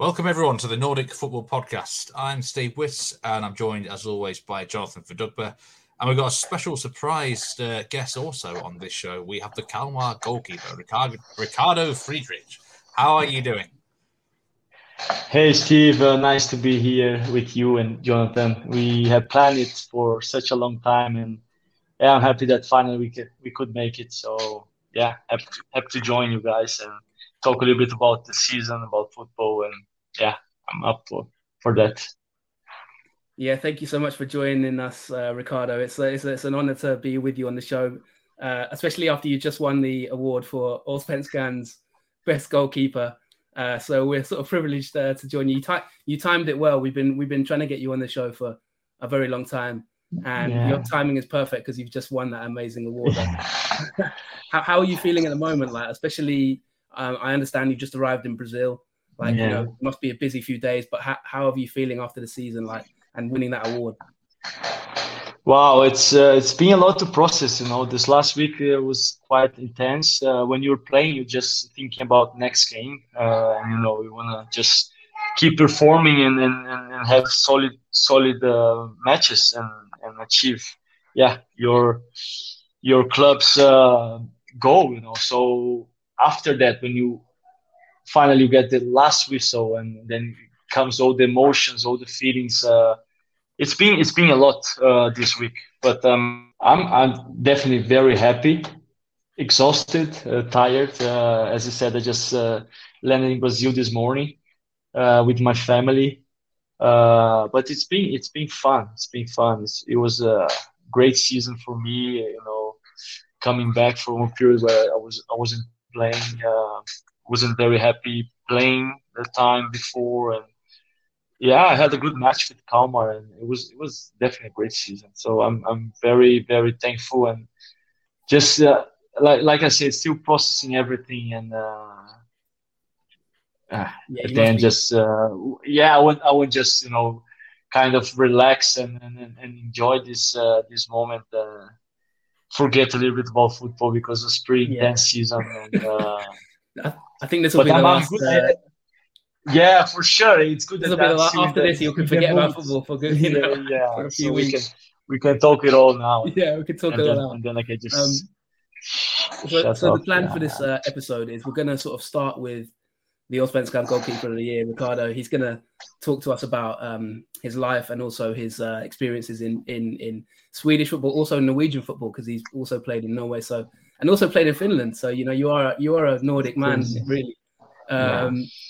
Welcome everyone to the Nordic Football Podcast. I'm Steve Wiss and I'm joined as always by Jonathan Fedugba, and we've got a special surprise guest also on this show. We have the Kalmar goalkeeper, Ricardo Friedrich. How are you doing? Hey Steve, nice to be here with you and Jonathan. We have planned it for such a long time, and yeah, I'm happy that finally we could make it. So yeah, happy to join you guys and talk a little bit about the season, about football, and yeah, I'm up for that. Yeah, thank you so much for joining us, Ricardo. It's an honor to be with you on the show, especially after you just won the award for Allsvenskan's best goalkeeper. So we're sort of privileged to join you. You timed it well. We've been trying to get you on the show for a very long time, and your timing is perfect because you've just won that amazing award. How are you feeling at the moment? Like, especially. I understand you just arrived in Brazil. You know, it must be a busy few days. But how are you feeling after the season, and winning that award? Wow, it's been a lot to process. You know, this last week was quite intense. When you're playing, you're just thinking about next game. And you know, you wanna just keep performing and have solid matches and achieve, your club's goal. You know, so. After that, when you finally get the last whistle, and then comes all the emotions, all the feelings. It's been a lot this week, but I'm definitely very happy, exhausted, tired. As I said, I just landed in Brazil this morning with my family. But it's been fun. It's been fun. It was a great season for me. You know, coming back from a period where I wasn't playing, wasn't very happy playing the time before, and I had a good match with Kalmar, and it was definitely a great season. So I'm very, very thankful, and just like I said, still processing everything, and I would just, you know, kind of relax and enjoy this moment. Forget a little bit about football because it's pretty intense season. And, I think this will be the last. Yeah, for sure. It's good that after this you can forget about football for good. You know, for a few weeks. We can talk it all now. Yeah, we can talk it all now. And then I can just. So the plan for this episode is we're going to sort of start with the Allsvenskan goalkeeper of the year, Ricardo. He's going to talk to us about his life and also his experiences in Swedish football, also Norwegian football, because he's also played in Norway, and also played in Finland. So, you know, you are a Nordic man, really,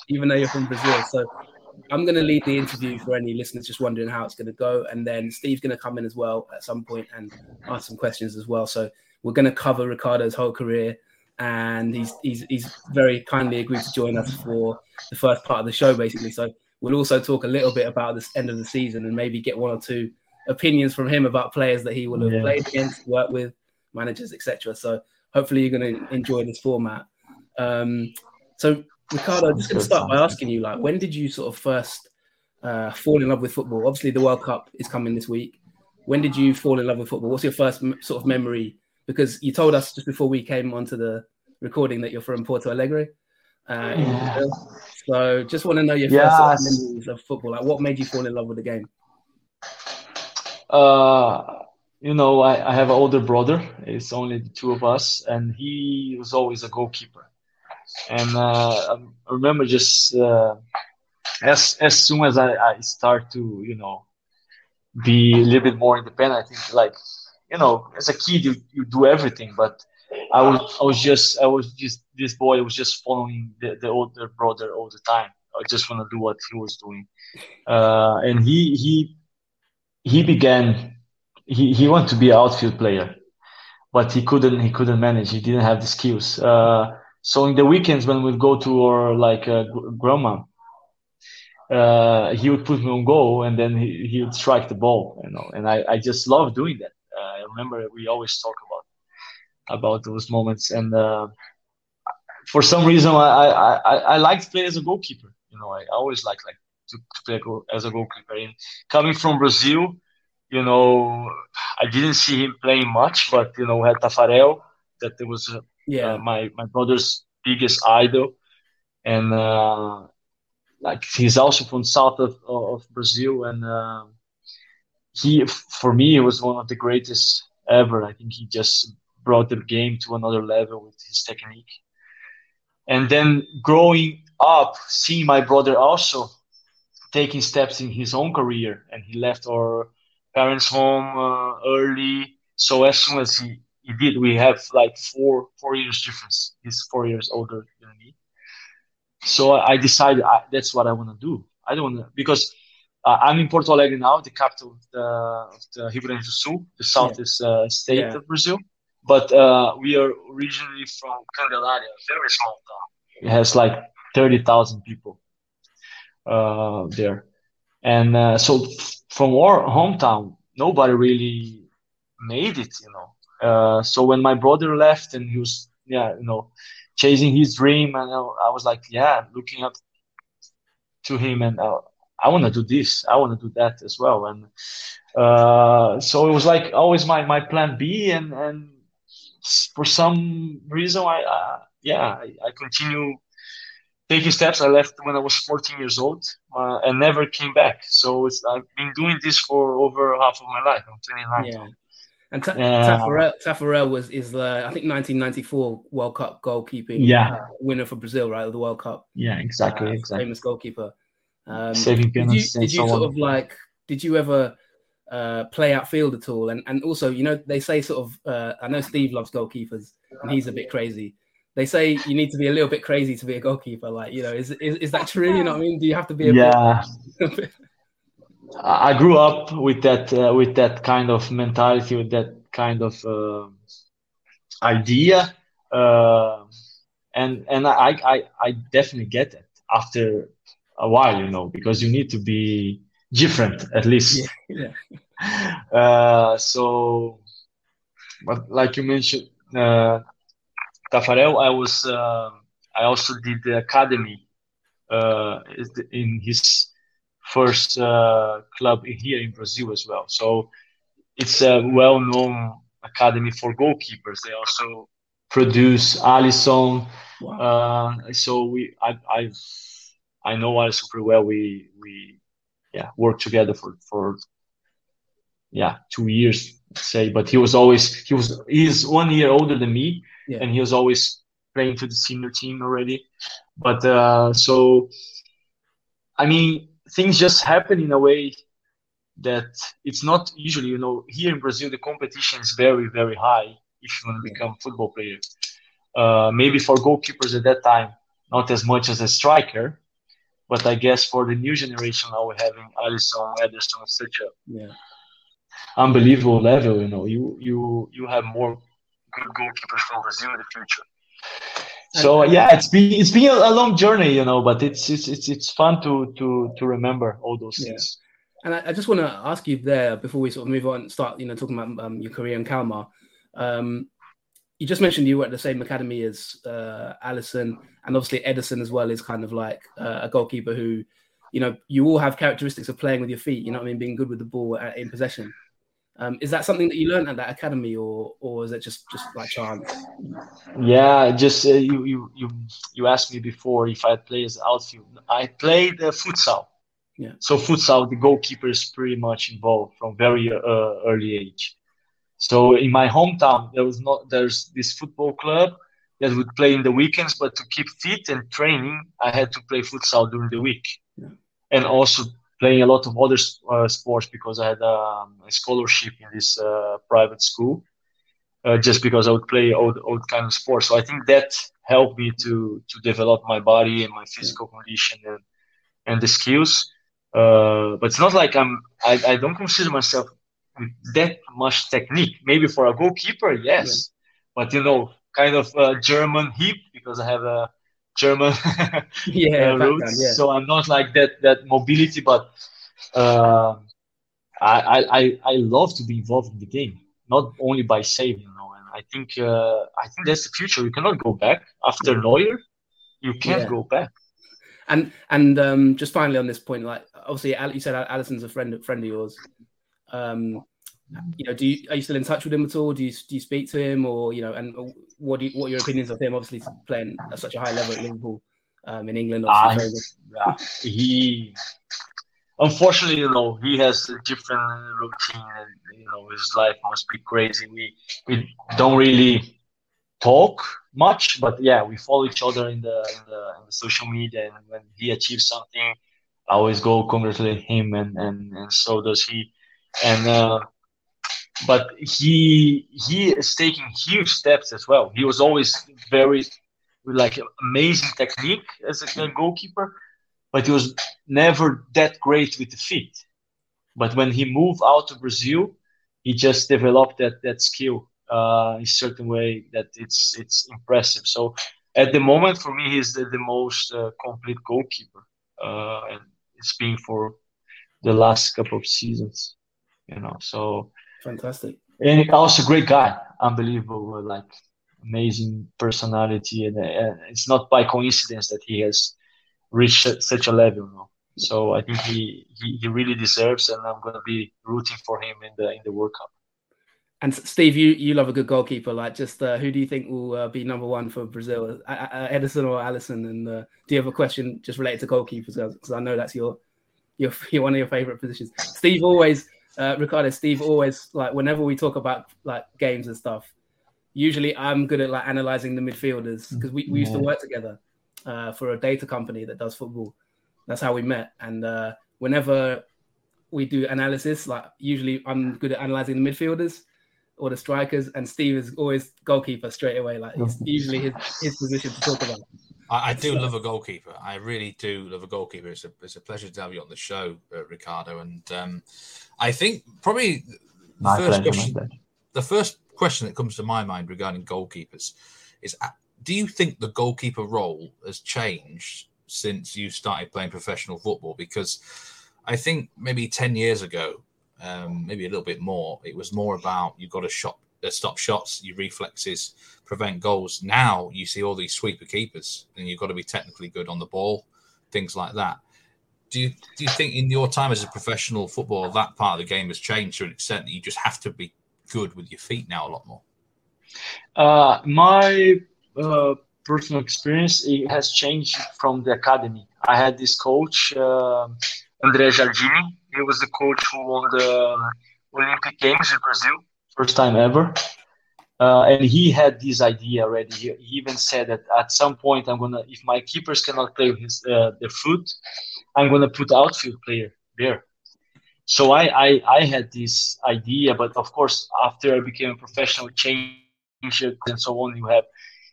even though you're from Brazil. So I'm going to lead the interview for any listeners just wondering how it's going to go. And then Steve's going to come in as well at some point and ask some questions as well. So we're going to cover Ricardo's whole career. And he's very kindly agreed to join us for the first part of the show, basically. So we'll also talk a little bit about this end of the season and maybe get one or two opinions from him about players that he will have played against, worked with, managers, etc. So hopefully you're going to enjoy this format. So Ricardo, I'm just going to start by asking you, when did you sort of first fall in love with football? Obviously the World Cup is coming this week. When did you fall in love with football? What's your first sort of memory? Because you told us just before we came onto the recording that you're from Porto Alegre. So just want to know your first memories of football. What made you fall in love with the game? You know, I have an older brother. It's only the two of us. And he was always a goalkeeper. And I remember just as soon as I start to, you know, be a little bit more independent, I think, you know, as a kid, you do everything, but I was just this boy who was just following the older brother all the time. I just want to do what he was doing, and he wanted to be an outfield player, but he couldn't manage. He didn't have the skills. So in the weekends when we'd go to our grandma, he would put me on goal, and then he would strike the ball, you know, and I just love doing that. I remember we always talk about those moments, and for some reason I like to play as a goalkeeper. You know, I always like to play as a goalkeeper. And coming from Brazil, you know, I didn't see him playing much, but you know, we had Taffarel, that was my brother's biggest idol, and like he's also from south of Brazil, and he, for me, was one of the greatest ever. I think he just brought the game to another level with his technique. And then growing up, seeing my brother also taking steps in his own career, and he left our parents' home early. So as soon as he did, we have like four years difference. He's 4 years older than me. So I decided that's what I want to do. I don't want to, because I'm in Porto Alegre now, the capital of the Rio Grande do Sul, the southeast state of Brazil. But we are originally from Candelaria, a very small town. It has like 30,000 people there. And so from our hometown, nobody really made it, you know. So when my brother left and he was, chasing his dream, and I was like, looking up to him, and I want to do this. I want to do that as well. And so it was like always my plan B, and for some reason, I continue taking steps. I left when I was 14 years old and never came back. So I've been doing this for over half of my life. I'm 29 now. And Taffarel is the, I think, 1994 World Cup goalkeeping winner for Brazil, right? Of the World Cup. Yeah, exactly. Famous goalkeeper. Did you ever play outfield at all? And also, they say I know Steve loves goalkeepers, and he's a bit crazy. They say you need to be a little bit crazy to be a goalkeeper. Like, is that true? You know what I mean? Do you have to be a bit... I grew up with that kind of mentality, with that kind of idea, and I definitely get it after a while, because you need to be different at least. So, but like you mentioned, Taffarel, I also did the academy in his first club here in Brazil as well. So it's a well-known academy for goalkeepers. They also produce Alisson. Wow. I know Alisson pretty well. We worked together for 2 years, let's say. But he's 1 year older than me, and he was always playing for the senior team already. But things just happen in a way that it's not usually, here in Brazil, the competition is very, very high if you want to become a football player. Maybe for goalkeepers at that time, not as much as a striker, but I guess for the new generation now, we're having Alisson, Ederson, such a unbelievable level, you have more good goalkeepers from Brazil in the future. So it's been a long journey, but it's fun to remember all those things. And I just want to ask you there before we sort of move on and start, talking about your career in Kalmar. You just mentioned you were at the same academy as Alisson, and obviously Ederson as well is kind of like a goalkeeper who, you all have characteristics of playing with your feet. You know what I mean, being good with the ball in possession. Is that something that you learned at that academy, or is it just by chance? Yeah, just you asked me before if I played as outfield. I played futsal. Yeah. So futsal, the goalkeeper is pretty much involved from very early age. So in my hometown, there's this football club that would play in the weekends, but to keep fit and training, I had to play futsal during the week, and also playing a lot of other sports because I had a scholarship in this private school, just because I would play all kinds of sports. So I think that helped me to develop my body and my physical condition and the skills. But it's not like I don't consider myself with that much technique. Maybe for a goalkeeper, yes. Yeah. But, kind of German hip, because I have a German roots, so I'm not like that mobility, but I love to be involved in the game, not only by saving, And I think that's the future. You cannot go back after Neuer. You can't go back. And just finally on this point, like obviously you said Alisson's a friend of yours. Are you still in touch with him at all? Do you speak to him, or what are your opinions of him? Obviously, playing at such a high level at Liverpool, in England. He, unfortunately, you know, he has a different routine. You know, his life must be crazy. We don't really talk much, but yeah, we follow each other in the social media, and when he achieves something, I always go congratulate him, and so does he. And but he is taking huge steps as well. He was always very amazing technique as a goalkeeper, but he was never that great with the feet. But when he moved out to Brazil, he just developed that skill in a certain way that it's impressive. So at the moment, for me, he's the most complete goalkeeper, and it's been for the last couple of seasons, you know. So fantastic, and also great guy, unbelievable, amazing personality, and it's not by coincidence that he has reached such a level, you know? So I think he really deserves, and I'm going to be rooting for him in the World Cup. And Steve, you love a good goalkeeper. Who do you think will be number one for Brazil, Ederson or Alisson? And do you have a question just related to goalkeepers? Because I know that's your one of your favorite positions. Steve always, Ricardo. Steve always, whenever we talk about games and stuff, usually I'm good at analyzing the midfielders, because we used to work together for a data company that does football. That's how we met. And whenever we do analysis, usually I'm good at analyzing the midfielders or the strikers, and Steve is always goalkeeper straight away. It's usually his position to talk about. I do love a goalkeeper. I really do love a goalkeeper. It's a pleasure to have you on the show, Ricardo. And I think probably the first question that comes to my mind regarding goalkeepers is: do you think the goalkeeper role has changed since you started playing professional football? Because I think maybe 10 years ago, maybe a little bit more, it was more about you've got to stop shots, your reflexes, prevent goals. Now you see all these sweeper keepers, and you've got to be technically good on the ball, things like that. Do you think in your time as a professional footballer that part of the game has changed to an extent that you just have to be good with your feet now a lot more? My personal experience, it has changed from the academy. I had this coach, Andrea Jardini. He was the coach who won the Olympic Games in Brazil, first time ever. And he had this idea already. He even said that at some point, if my keepers cannot play with their foot, I'm gonna put outfield player there. So I had this idea, but of course, after I became a professional, change it and so on,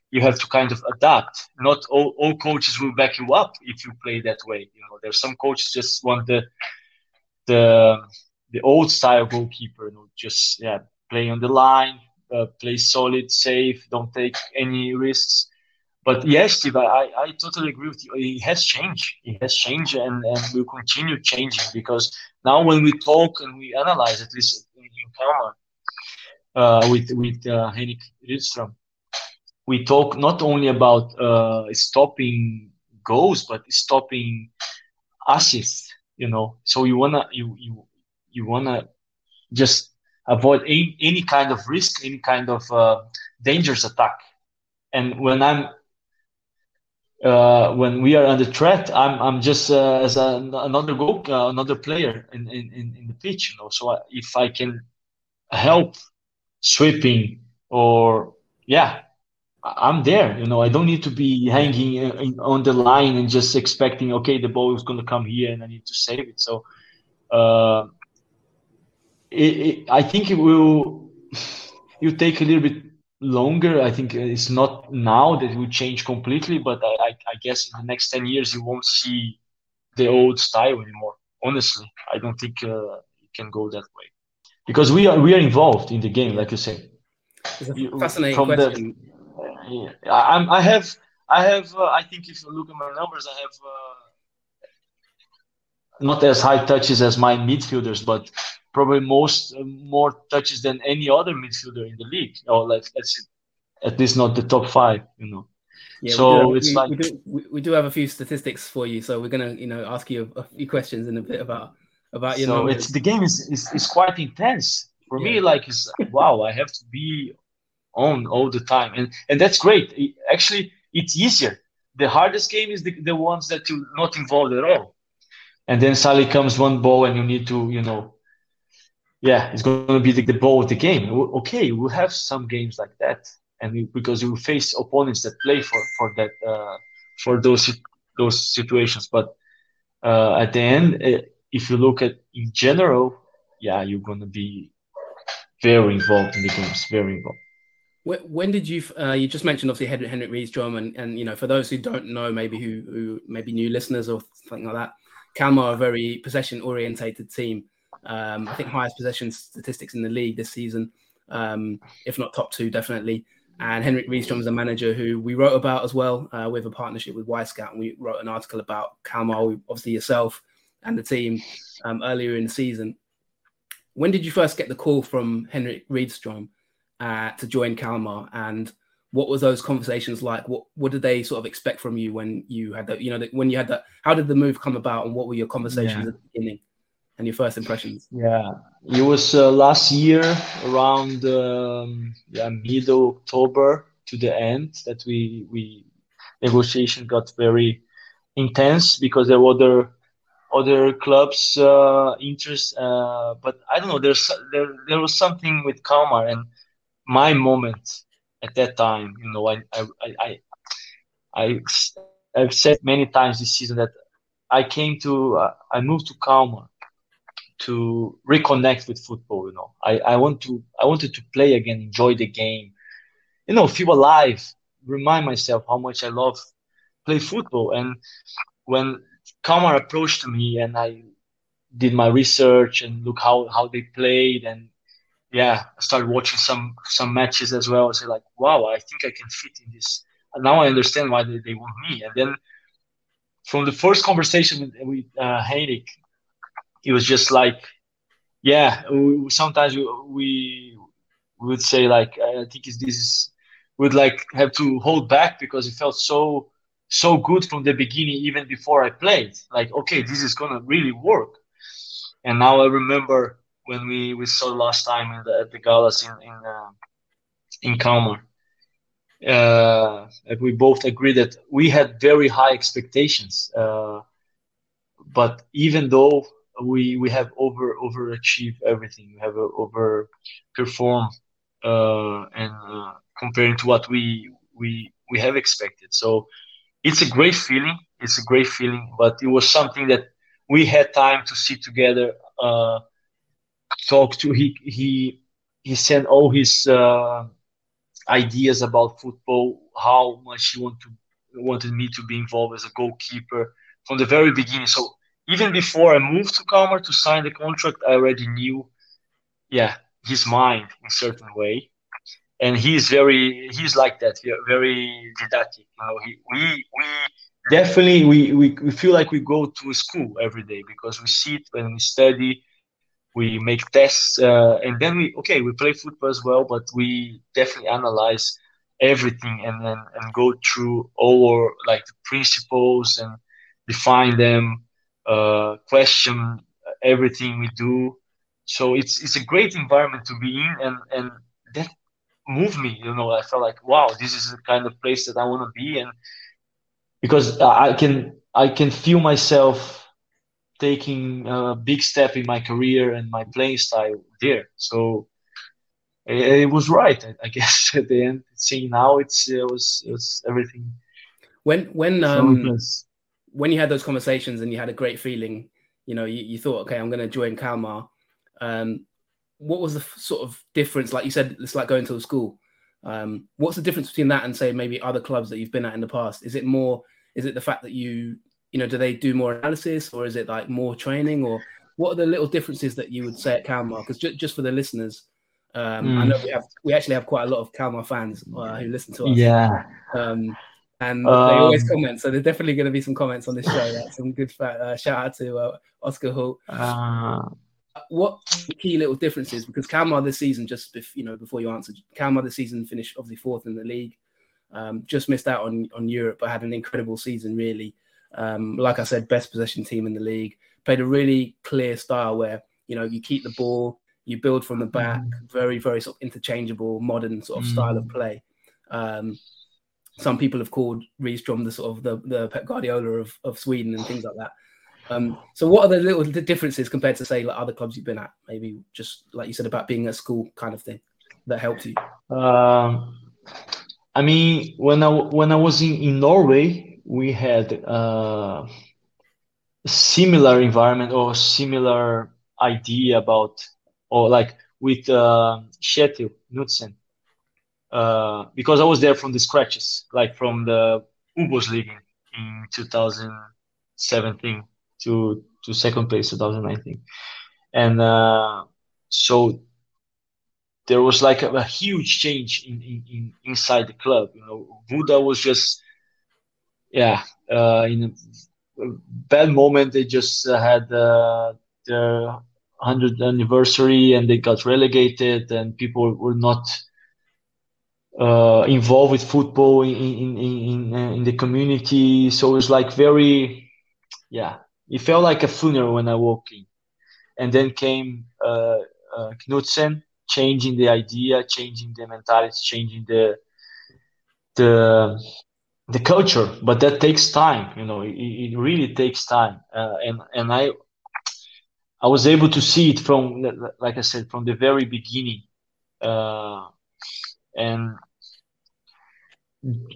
you have to kind of adapt. Not all coaches will back you up if you play that way. You know, there's some coaches just want the old style goalkeeper, you know, just play on the line, play solid, safe, don't take any risks. But yes, Steve, I totally agree with you. It has changed, and will continue changing, because now when we talk and we analyze, at least in Kalmar, with Henrik Rydström, we talk not only about stopping goals, but stopping assists. You know, so you wanna just avoid any kind of risk, any kind of dangerous attack. And when we are under threat, I'm just as another player in the pitch. You know, so if I can help sweeping or I'm there, you know. I don't need to be hanging on the line and just expecting, okay, the ball is going to come here and I need to save it. So I think it will take a little bit longer. I think it's not now that it will change completely, but I guess in the next 10 years you won't see the old style anymore. Honestly, I don't think it can go that way, because we are involved in the game, like you say. It's a fascinating question. Yeah, I have. I think if you look at my numbers, I have not as high touches as my midfielders, but probably more touches than any other midfielder in the league. Or that's at least not the top five, you know. Yeah, so we do have a few statistics for you, so we're gonna ask you a few questions in a bit about your numbers. The game is quite intense for me. It's wow, I have to be on all the time, and that's great. Actually, it's easier the hardest game is the ones that you're not involved at all. And then suddenly comes one ball and you need to, you know, yeah, it's going to be the ball of the game. Okay, we'll have some games like that. And we, because you face opponents that play for that for those situations. But at the end, if you look at in general, yeah, you're going to be very involved in the games, very involved. When did you, you just mentioned obviously Henrik Rydström, and you know, for those who don't know, maybe who maybe new listeners or something like that, Kalmar are a very possession orientated team. I think highest possession statistics in the league this season, if not top two, definitely. And Henrik Rydström is a manager who we wrote about as well. We have a partnership with Wisecat, and we wrote an article about Kalmar, obviously yourself and the team earlier in the season. When did you first get the call from Henrik Rydström to join Kalmar, and what were those conversations like? What did they sort of expect from you when you had that? You know, when you had that, how did the move come about, and what were your conversations at the beginning and your first impressions? Yeah, it was last year around middle October to the end that we negotiation got very intense because there were other clubs interest, but I don't know. There was something with Kalmar and my moment at that time, you know, I've said many times this season that I moved to Kalmar to reconnect with football. You know, I wanted to play again, enjoy the game, you know, feel alive, remind myself how much I love play football. And when Kalmar approached me, and I did my research and look how they played, and yeah, I started watching some matches as well. I was like, wow, I think I can fit in this. And now I understand why they want me. And then from the first conversation with Henrik, it was just like, yeah, sometimes we would say like, I think we'd like have to hold back because it felt so good from the beginning, even before I played. Like, okay, this is going to really work. And now I remember when we saw last time at the Galas in Kalmar, we both agreed that we had very high expectations. But even though we have overachieved everything, we have overperformed and comparing to what we have expected. So it's a great feeling. It's a great feeling. But it was something that we had time to sit together. Talk to he sent all his ideas about football, how much he wanted me to be involved as a goalkeeper from the very beginning. So even before I moved to Kalmar to sign the contract, I already knew, his mind in a certain way, and he's like that, very didactic. You know, we definitely we feel like we go to school every day because we sit and we study. We make tests, and then we play football as well, but we definitely analyze everything and go through all our, like, the principles and define them, question everything we do. So it's a great environment to be in, and that moved me. You know, I felt like, wow, this is the kind of place that I want to be in, because I can feel myself taking a big step in my career and my playing style there. So it was right, I guess, at the end. Seeing now, it was everything. When you had those conversations and you had a great feeling, you know, you thought, okay, I'm going to join Kalmar. What was the sort of difference? Like you said, it's like going to school. What's the difference between that and, say, maybe other clubs that you've been at in the past? Is it the fact that you know, do they do more analysis, or is it like more training, or what are the little differences that you would say at Kalmar? Because just for the listeners, I know we actually have quite a lot of Kalmar fans who listen to us. Yeah, and they always comment. So there's definitely going to be some comments on this show. Like some good shout out to Oscar Holt. What key little differences? Because Kalmar this season, before you answered, Kalmar this season finished obviously fourth in the league, just missed out on Europe, but had an incredible season really. Like I said, best possession team in the league, played a really clear style where, you know, you keep the ball, you build from the back, very, very sort of interchangeable, modern sort of style of play. some people have called Rydström the sort of the Pep Guardiola of Sweden and things like that. So what are the little differences compared to, say, like other clubs you've been at? Maybe just like you said about being at school kind of thing that helped you. I mean, when I was in Norway, we had a similar environment or similar idea about, or like with Kjetil Knudsen, because I was there from the scratches, like from the Obos-ligaen in 2017 to second place 2019, and so there was like a huge change in inside the club. You know, Buda was just in a bad moment. They just had their 100th anniversary and they got relegated, and people were not involved with football in the community. So it was like very, it felt like a funeral when I walked in. And then came Knudsen, changing the idea, changing the mentality, changing the culture. But that takes time, you know. It really takes time. And I was able to see it from, like I said, from the very beginning. And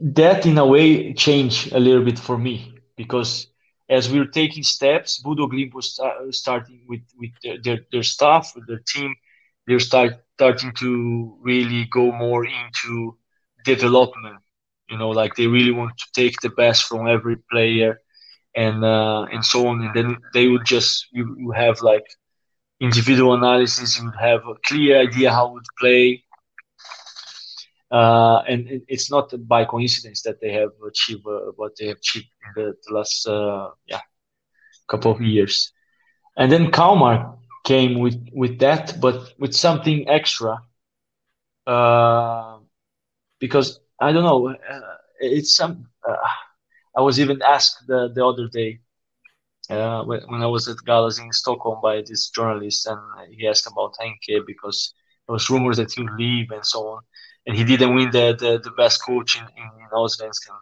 that, in a way, changed a little bit for me, because as we were taking steps, Bodø/Glimt was starting with their staff, with their team. They're starting to really go more into development. You know, like they really want to take the best from every player, and so on. And then they would just you have like individual analysis. You would have a clear idea how to play. And it's not by coincidence that they have achieved what they have achieved in the last couple of years. And then Kalmar came with that, but with something extra, because I don't know. It's some. I was even asked the other day when I was at Gala in Stockholm by this journalist, and he asked about Henke because there was rumors that he would leave and so on. And he didn't win the best coach in Allsvenskan.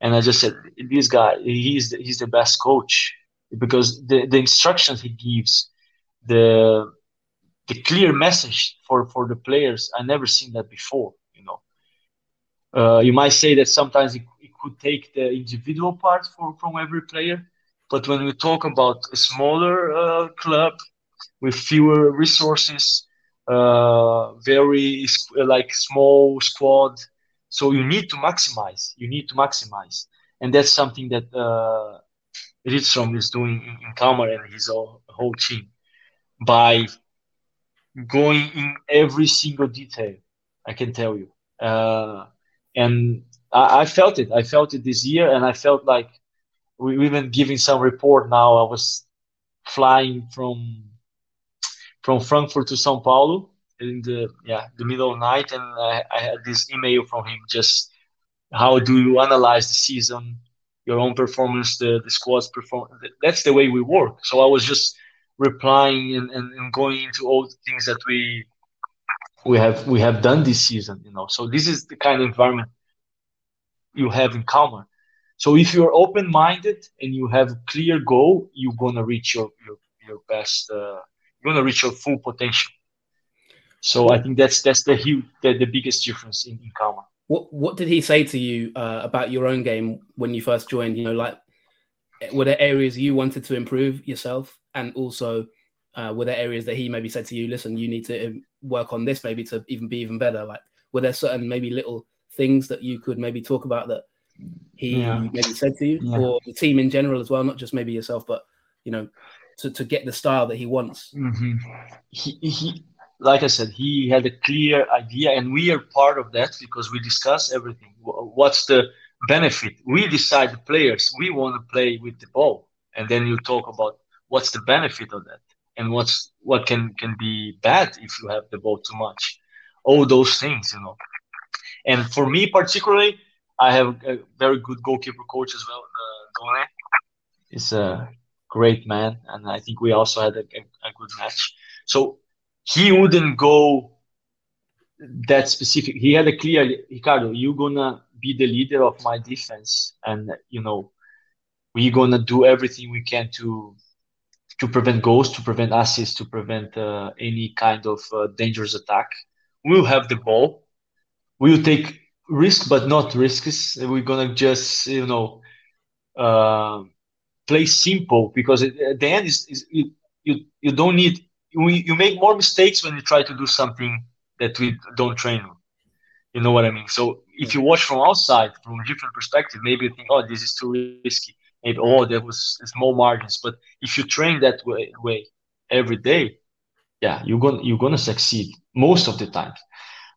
And I just said, this guy, he's the best coach, because the instructions he gives, the clear message for the players, I never seen that before, you know. You might say that sometimes it could take the individual part from every player, but when we talk about a smaller club with fewer resources, very like small squad, so you need to maximize, and that's something that Rydström is doing in Kalmar and his whole team, by going in every single detail, I can tell you. And I felt it this year, and I felt like we've been giving some report now. I was flying from Frankfurt to São Paulo in the middle of the night, and I had this email from him, just how do you analyze the season, your own performance, the squad's performance. That's the way we work. So I was just replying and going into all the things that we have done this season, you know. So this is the kind of environment you have in Kalmar. So if you're open-minded and you have a clear goal, you're gonna reach your best. You're gonna reach your full potential. So I think that's the biggest difference in Kalmar. What did he say to you about your own game when you first joined? You know, like, were there areas you wanted to improve yourself, and also were there areas that he maybe said to you, listen, you need to work on this maybe to even be even better? Like, were there certain maybe little things that you could maybe talk about that he maybe said to you, or the team in general as well, not just maybe yourself, but, you know, to get the style that he wants? Mm-hmm. He, like I said, he had a clear idea, and we are part of that because we discuss everything. What's the benefit? We decide the players. We want to play with the ball, and then you talk about what's the benefit of that, and what can be bad if you have the ball too much. All those things, you know. And for me particularly, I have a very good goalkeeper coach as well, Gala. He's a great man, and I think we also had a good match. So he wouldn't go that specific. He had a clear, Ricardo, you're gonna be the leader of my defense, and you know, we're gonna do everything we can to prevent goals, to prevent assists, to prevent any kind of dangerous attack. We'll have the ball. We'll take risks, but not risks. We're gonna just, you know, play simple, because at the end is you don't need. You make more mistakes when you try to do something that we don't train. You know what I mean? So if you watch from outside, from a different perspective, maybe you think, oh, this is too risky. Maybe, oh, there was small margins. But if you train that way every day, yeah, you're gonna succeed most of the time.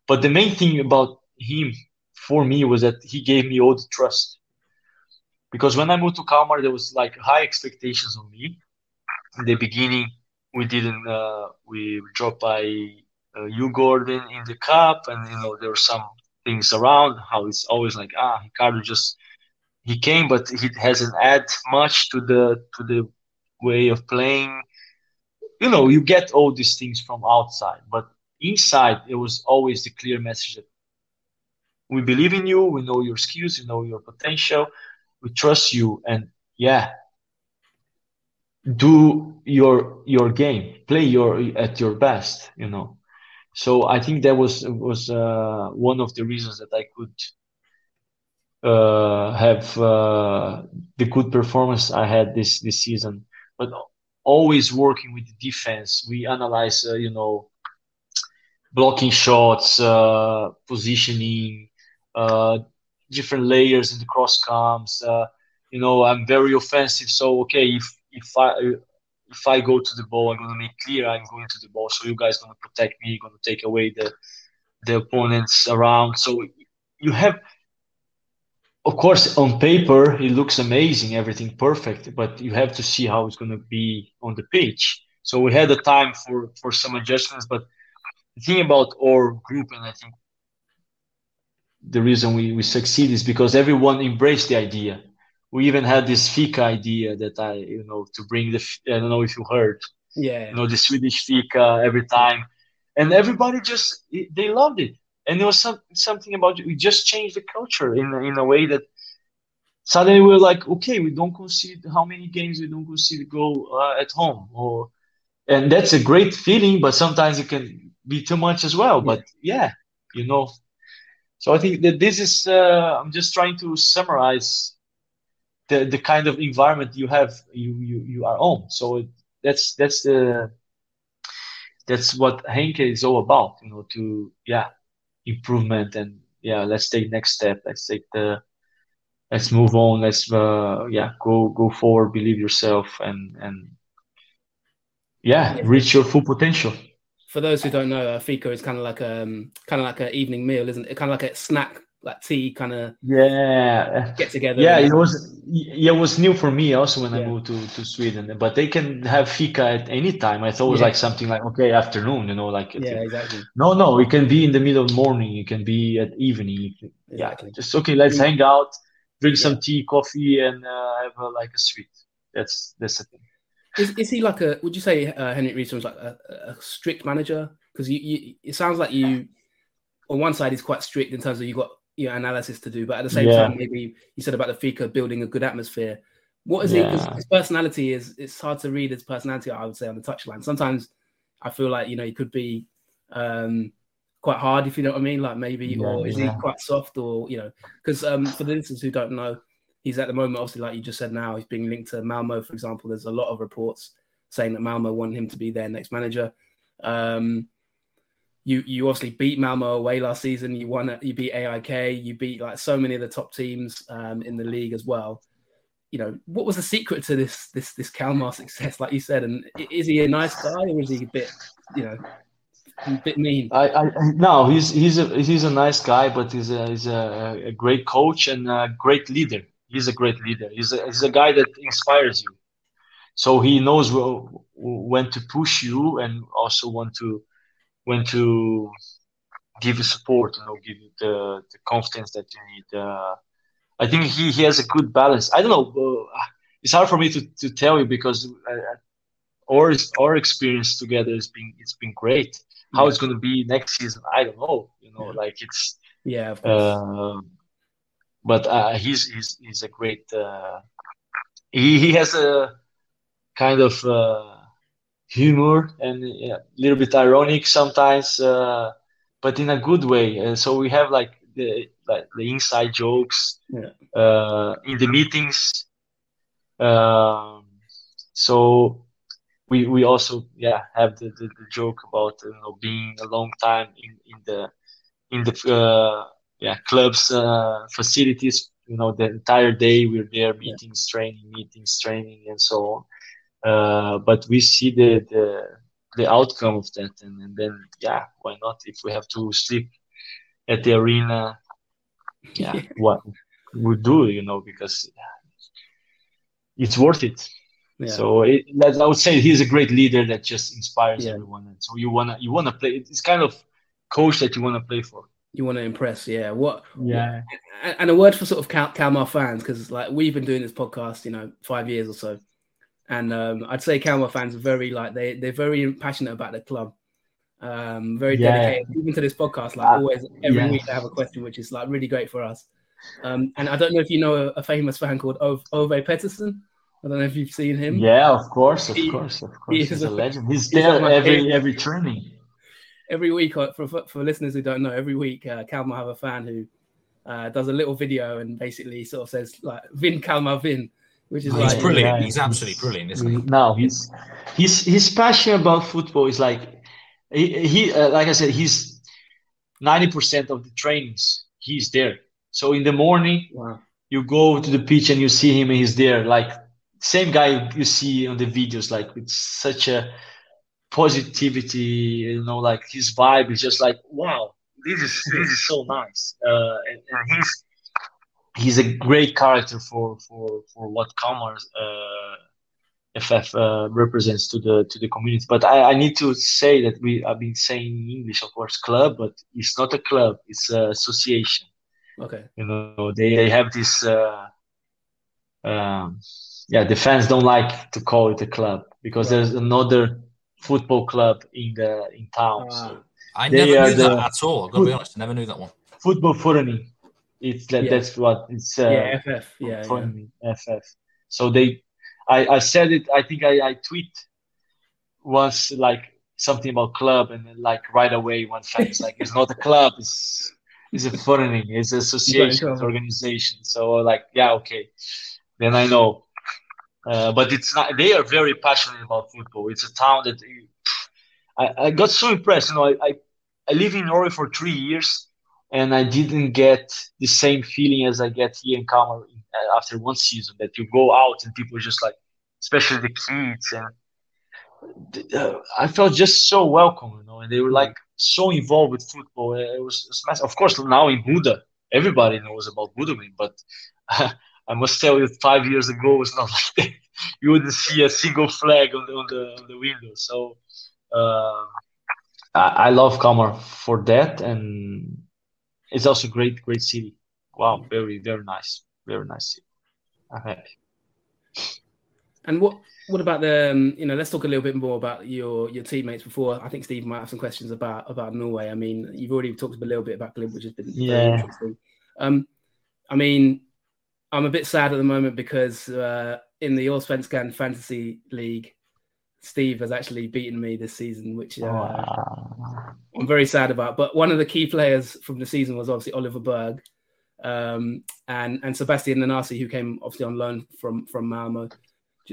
But the main thing about him for me was that he gave me all the trust. Because when I moved to Kalmar, there was like high expectations on me. In the beginning, we dropped by Hugh Gordon in the cup, and you know, there were some things around how it's always like, Ricardo he came, but he hasn't added much to the way of playing. You know, you get all these things from outside, but inside it was always the clear message that we believe in you, we know your skills, we know your potential, we trust you, and yeah, do your game, play at your best, you know. So I think that was one of the reasons that I could have the good performance I had this season. But always working with the defense, we analyze, you know, blocking shots, positioning, different layers in the cross comes. You know, I'm very offensive, so okay, if I go to the ball, I'm going to make clear I'm going to the ball. So you guys are going to protect me. You're going to take away the opponents around. So you have, of course, on paper, it looks amazing, everything perfect, but you have to see how it's going to be on the pitch. So we had a time for some adjustments, but the thing about our group, and I think the reason we succeed is because everyone embraced the idea. We even had this fika idea that I, you know, to bring the, I don't know if you heard, yeah, you know, the Swedish fika every time, and everybody just, they loved it. And there was something about it. We just changed the culture in a way that suddenly we were like, okay, we don't concede how many games we don't concede goal at home, and that's a great feeling, but sometimes it can be too much as well. But yeah, you know, so I think that this is, I'm just trying to summarize the kind of environment you have, you are on. So that's what Henke is all about, you know, to, yeah, improvement, and yeah, let's take next step, let's move on, let's go forward, believe yourself, and yeah, reach your full potential. For those who don't know, fika is kind of like an evening meal, isn't it? Kind of like a snack. Like tea, kind of, yeah, get together. Yeah, it was new for me also when I moved to Sweden. But they can have fika at any time. I thought it was like something like, okay, afternoon, you know, like exactly. No, it can be in the middle of morning. It can be at evening. Can, exactly. Yeah, just okay. Let's hang out, drink some tea, coffee, and have like a sweet. That's the thing. Is he like a? Would you say Henrik Rydström is like a strict manager? Because you, it sounds like you. On one side, he's quite strict in terms of you got your analysis to do, but at the same time, maybe you said about the fika building a good atmosphere. What is it? Because his personality it's hard to read his personality, I would say, on the touchline. Sometimes I feel like, you know, he could be quite hard, if you know what I mean, like maybe, or is he quite soft, or, you know, because for the listeners who don't know, he's at the moment, obviously, like you just said now, he's being linked to Malmö, for example. There's a lot of reports saying that Malmö want him to be their next manager. You obviously beat Malmö away last season. You beat AIK. You beat like so many of the top teams in the league as well. You know, what was the secret to this Kalmar success, like you said? And is he a nice guy, or is he a bit, you know, a bit mean? No, he's a nice guy, but he's a great coach and a great leader. He's a great leader. He's a guy that inspires you. So he knows when to push you, and also when to give you support, you know, give you the confidence that you need. I think he has a good balance. I don't know. It's hard for me to tell you, because our experience together it's been great. How it's going to be next season, I don't know. You know, like it's of course. But he's a great. He has a kind of humor and a little bit ironic sometimes, but in a good way. And so we have like the inside jokes in the meetings. So we also have the joke about being a long time in the club's facilities. The entire day we're there, meetings, training, and so on. But we see the outcome of that, and then why not? If we have to sleep at the arena, what we do, because it's worth it. Yeah. So I would say he's a great leader that just inspires everyone. And so you wanna play. It's kind of coach that you wanna play for. You want to impress, And a word for sort of Kalmar fans, because we've been doing this podcast, 5 years or so, and I'd say Kalmar fans are very they're very passionate about their club, very dedicated even to this podcast. Always, every week they have a question, which is really great for us. And I don't know if you know a famous fan called Ove Pettersson. I don't know if you've seen him. Yeah, of course. He's a legend. He's there every training. Every week, for listeners who don't know, every week Kalmar have a fan who does a little video and basically sort of says "Vin Kalmar Vin," which is he's brilliant. He's absolutely brilliant, isn't he? No, his passion about football is like I said, he's 90% of the trainings he's there. So in the morning, you go to the pitch and you see him and he's there. Same guy you see on the videos, with such a positivity, his vibe is just wow, this is so nice. And he's a great character for what Kalmar FF represents to the community. But I need to say that I've been saying in English, of course, club, but it's not a club; it's an association. Okay, they have this. The fans don't like to call it a club because there's another football club in town. So I never knew that at all. Gotta be honest, I never knew that one. Football Forening. That's what it's. FF. FF. So I said it. I think I tweet once something about club, and then right away one fan is it's not a club. It's a forening. It's an association, it's organization. So okay, then I know. But it's not. They are very passionate about football. It's a town that I got so impressed. I lived in Norway for 3 years, and I didn't get the same feeling as I get here in Kalmar after one season. That you go out and people just especially the kids, and I felt just so welcome. And they were so involved with football. It was massive. Of course, now in Bodø, everybody knows about Bodø, but. I must tell you, 5 years ago, it was not like that. You wouldn't see a single flag on the window. So I love Kalmar for that, and it's also a great city. Wow, very, very nice. Very nice city. I'm happy. And what about the, let's talk a little bit more about your teammates before. I think Steve might have some questions about Norway. I mean, you've already talked a little bit about Glimt, which has been very interesting. I'm a bit sad at the moment because in the Allsvenskan Fantasy League, Steve has actually beaten me this season, which I'm very sad about. But one of the key players from the season was obviously Oliver Berg and Sebastian Nanasi, who came obviously on loan from Malmö.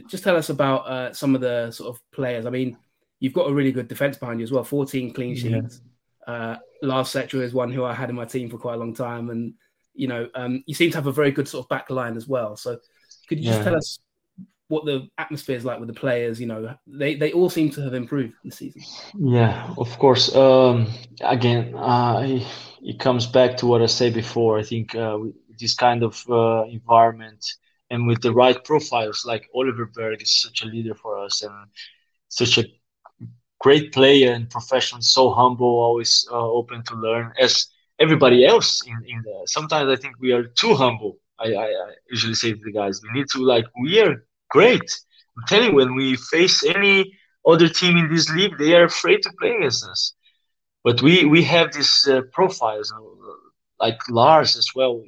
Just tell us about some of the sort of players. I mean, you've got a really good defence behind you as well, 14 clean sheets. Yeah. Lars Setra is one who I had in my team for quite a long time, and you seem to have a very good sort of back line as well. So could you just tell us what the atmosphere is like with the players? They all seem to have improved this season. Yeah, of course. Again, it comes back to what I said before. I think with this kind of environment and with the right profiles, Oliver Berg is such a leader for us and such a great player and professional, so humble, always open to learn, as everybody else sometimes I think we are too humble. I usually say to the guys, we need to we are great. I'm telling you, when we face any other team in this league, they are afraid to play against us. But we have these profiles, like Lars as well,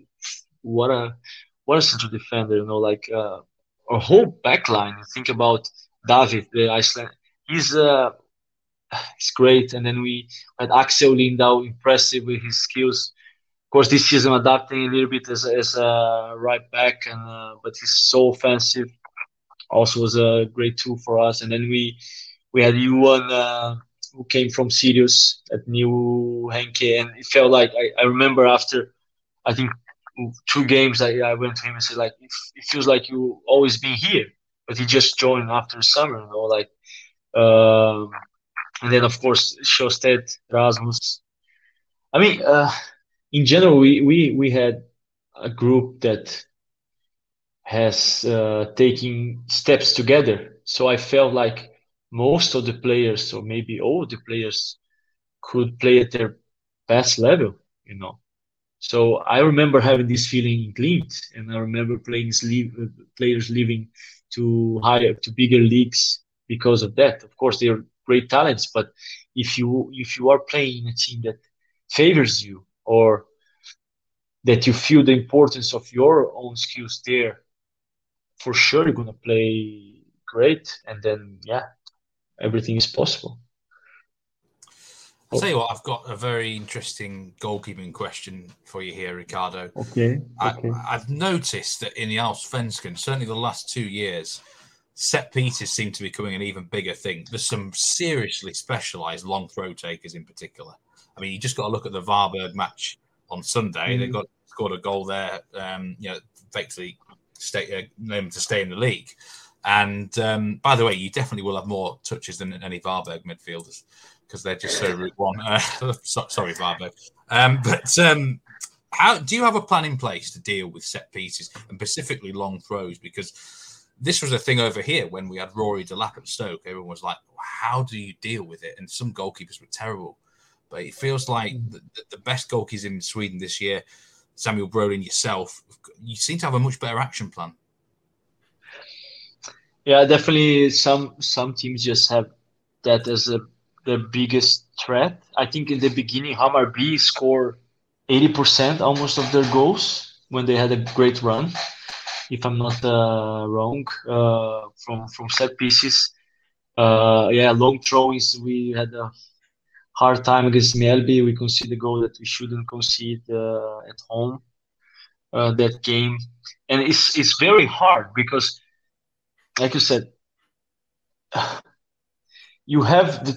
what a central defender, you know, like a whole backline. Think about David, the Iceland. He's great. And then we had Axel Lindau, impressive with his skills. Of course, this season adapting a little bit as a right back, and but he's so offensive. Also was a great tool for us. And then we had Yuan, who came from Sirius at New Henke. And it felt like, I remember after, I think, 2 games, I went to him and said, like, it feels like you always been here. But he just joined after summer, you know, like. And then, of course, Sjøstedt, Rasmus. I mean, in general, we had a group that has taken steps together. So I felt like most of the players, or maybe all the players, could play at their best level, you know. So I remember having this feeling in Glimt, and I remember players leaving to higher, to bigger leagues because of that. Of course, they are great talents, but if you are playing in a team that favors you, or that you feel the importance of your own skills there, for sure you're gonna play great, and then yeah, everything is possible. I'll tell you what, I've got a very interesting goalkeeping question for you here, Ricardo. Okay. I've noticed that in the Allsvenskan, certainly the last 2 years, set pieces seem to be becoming an even bigger thing. There's some seriously specialised long throw takers in particular. I mean, you just got to look at the Warburg match on Sunday. Mm-hmm. They scored a goal there, effectively named to stay in the league. And by the way, you definitely will have more touches than any Varberg midfielders because they're just so route one. Sorry, Varberg. How do you have a plan in place to deal with set pieces and specifically long throws? Because this was a thing over here when we had Rory de Lapp at Stoke. Everyone was like, "How do you deal with it?" And some goalkeepers were terrible, but it feels like the best goalkeepers in Sweden this year, Samuel Brolin, yourself, you seem to have a much better action plan. Yeah, definitely. Some teams just have that as the biggest threat. I think in the beginning, Hammarby scored 80% almost of their goals when they had a great run, if I'm not wrong, from set pieces. Long throws. We had a hard time against Mjällby. We conceded a goal that we shouldn't concede at home that game, and it's very hard because, like you said, you have the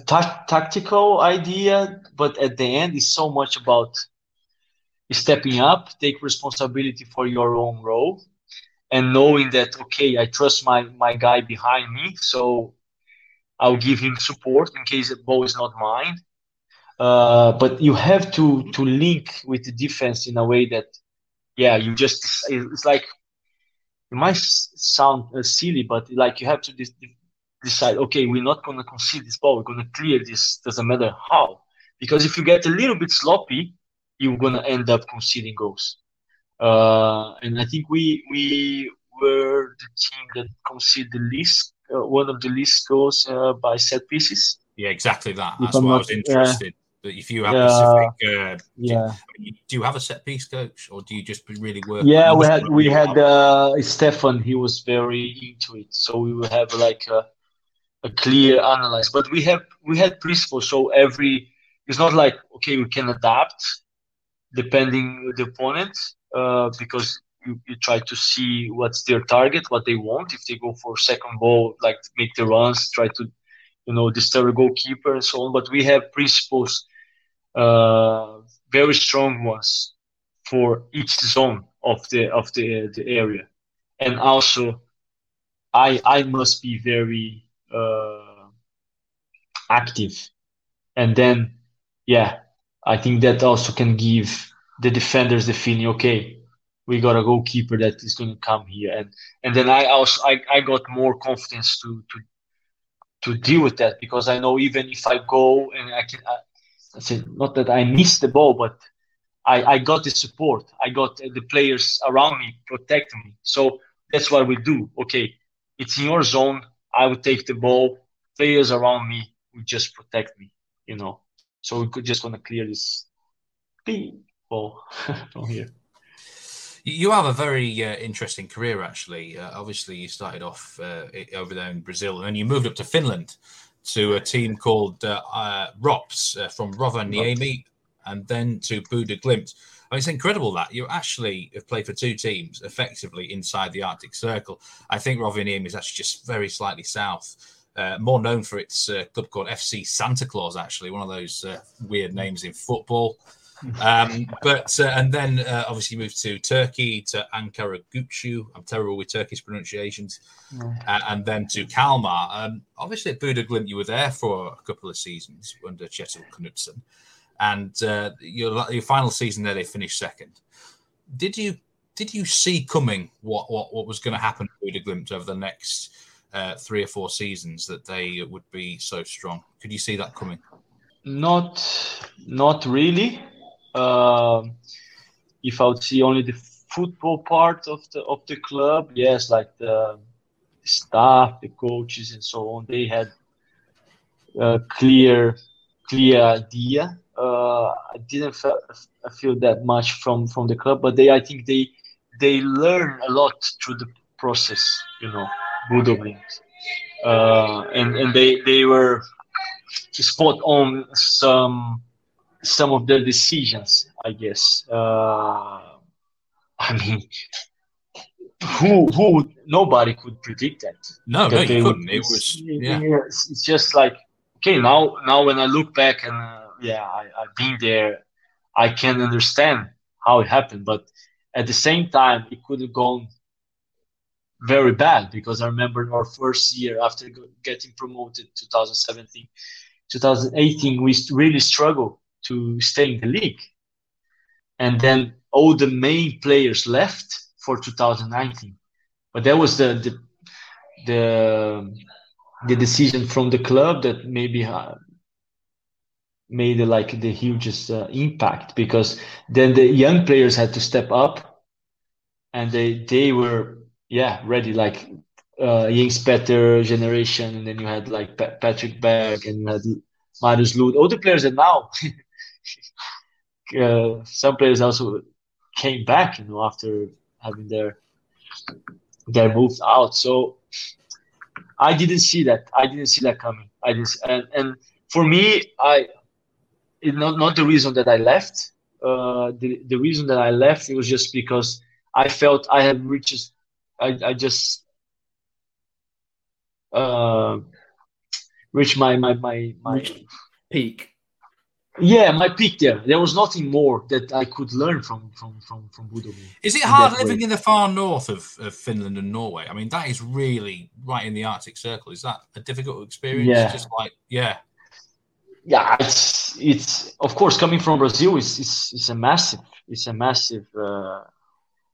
tactical idea, but at the end, it's so much about stepping up, take responsibility for your own role, and knowing that, okay, I trust my guy behind me, so I'll give him support in case the ball is not mine. But you have to link with the defense in a way that, you just – it's like – it might sound silly, but like you have to decide, okay, we're not going to concede this ball. We're going to clear this. Doesn't matter how. Because if you get a little bit sloppy, you're going to end up conceding goals. And I think we were the team that conceded the least, one of the least goals by set pieces. Yeah, exactly that. That's why I was interested. If you have do you have a set piece coach, or do you just really work? Yeah, we had Stefan. He was very into it, so we will have like a clear analysis. But we had principles, so it's not like okay, we can adapt depending the opponent because you try to see what's their target, what they want. If they go for second ball, like make the runs, try to, you know, disturb a goalkeeper and so on. But we have principles, very strong ones for each zone of the area. And also, I must be very active. And then, I think that also can give the defenders the feeling, okay, we got a goalkeeper that is going to come here. And then I got more confidence to deal with that, because I know even if I go and I say not that I missed the ball, but I got the support. I got the players around me protecting me. So that's what we do. Okay, it's in your zone. I will take the ball. Players around me will just protect me, you know. So we're just going to clear this ball from here. You have a very interesting career, actually. Obviously, you started off over there in Brazil, and then you moved up to Finland to a team called ROPS from Rovaniemi, and then to Bodø/Glimt. I mean, it's incredible that you actually have played for two teams effectively inside the Arctic Circle. I think Rovaniemi is actually just very slightly south, more known for its club called FC Santa Claus, actually, one of those weird names in football. And then obviously moved to Turkey, to Ankara Gucu. I'm terrible with Turkish pronunciations. And then to Kalmar. Obviously at Bodø/Glimt, you were there for a couple of seasons under Kjetil Knudsen. And your final season there, they finished second. Did you see coming what was going to happen to Bodø/Glimt over the next 3 or 4 seasons, that they would be so strong? Could you see that coming? Not really. If I would see only the football part of the club, yes, like the staff, the coaches, and so on, they had a clear idea. I didn't feel that much from the club, but I think they learn a lot through the process, you know, Bodø/Glimt, and they were spot on some of their decisions, I guess. I mean, who nobody could predict that. No, you couldn't. It was, yeah. It's just like, okay, now when I look back and I've been there, I can understand how it happened, but at the same time, it could have gone very bad, because I remember our first year after getting promoted, 2017, 2018, we really struggled to stay in the league. And then all the main players left for 2019. But that was the decision from the club that maybe made like the hugest impact, because then the young players had to step up, and they were ready, like Jens Petter generation, and then you had like Patrick Berg, and you had Marius Lund, all the players that now some players also came back, you know, after having their moves out. So I didn't see that coming. And for me, it's not the reason that I left. The reason that I left, it was just because I felt I had reached. I just reached my peak. Yeah, my peak there. There was nothing more that I could learn from Bodø/Glimt. Is it hard living in the far north of Finland and Norway? I mean, that is really right in the Arctic Circle. Is that a difficult experience? Yeah. Just like, yeah. Yeah, it's of course, coming from Brazil is a massive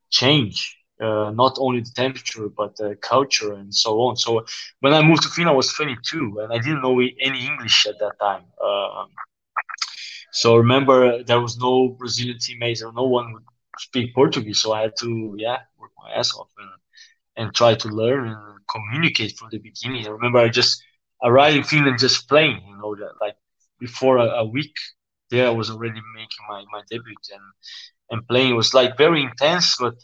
change. Not only the temperature, but the culture and so on. So when I moved to Finland, I was 22, and I didn't know any English at that time. So remember, there was no Brazilian teammates, or no one would speak Portuguese. So I had to, work my ass off and try to learn and communicate from the beginning. I remember I just arrived in Finland just playing, you know, like before a week there, I was already making my debut and playing. It was like very intense, but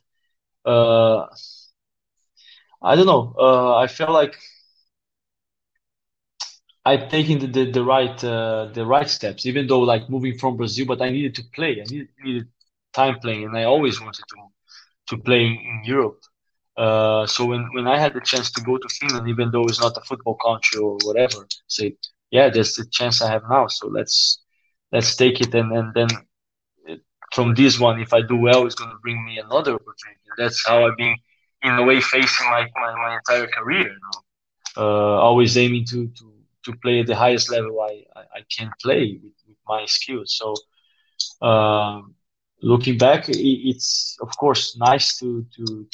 I don't know. I feel like I've taken the right steps, even though like moving from Brazil, but I needed to play. I needed time playing, and I always wanted to play in Europe. So when I had the chance to go to Finland, even though it's not a football country or whatever, say, there's the chance I have now. So let's take it, and then from this one, if I do well, it's going to bring me another opportunity. That's how I've been, in a way, facing my entire career, you know? Always aiming to play at the highest level I can play with my skills. So looking back, it's, of course, nice to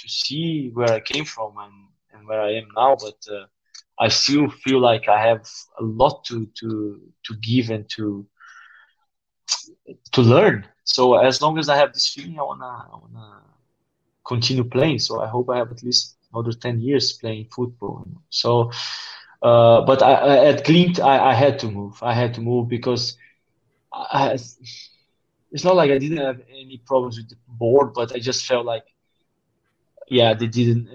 see where I came from and where I am now, but I still feel like I have a lot to give and to learn. So as long as I have this feeling, I wanna continue playing. So I hope I have at least another 10 years playing football. So, but at Glimt, I had to move. I had to move because it's not like I didn't have any problems with the board, but I just felt like yeah, they didn't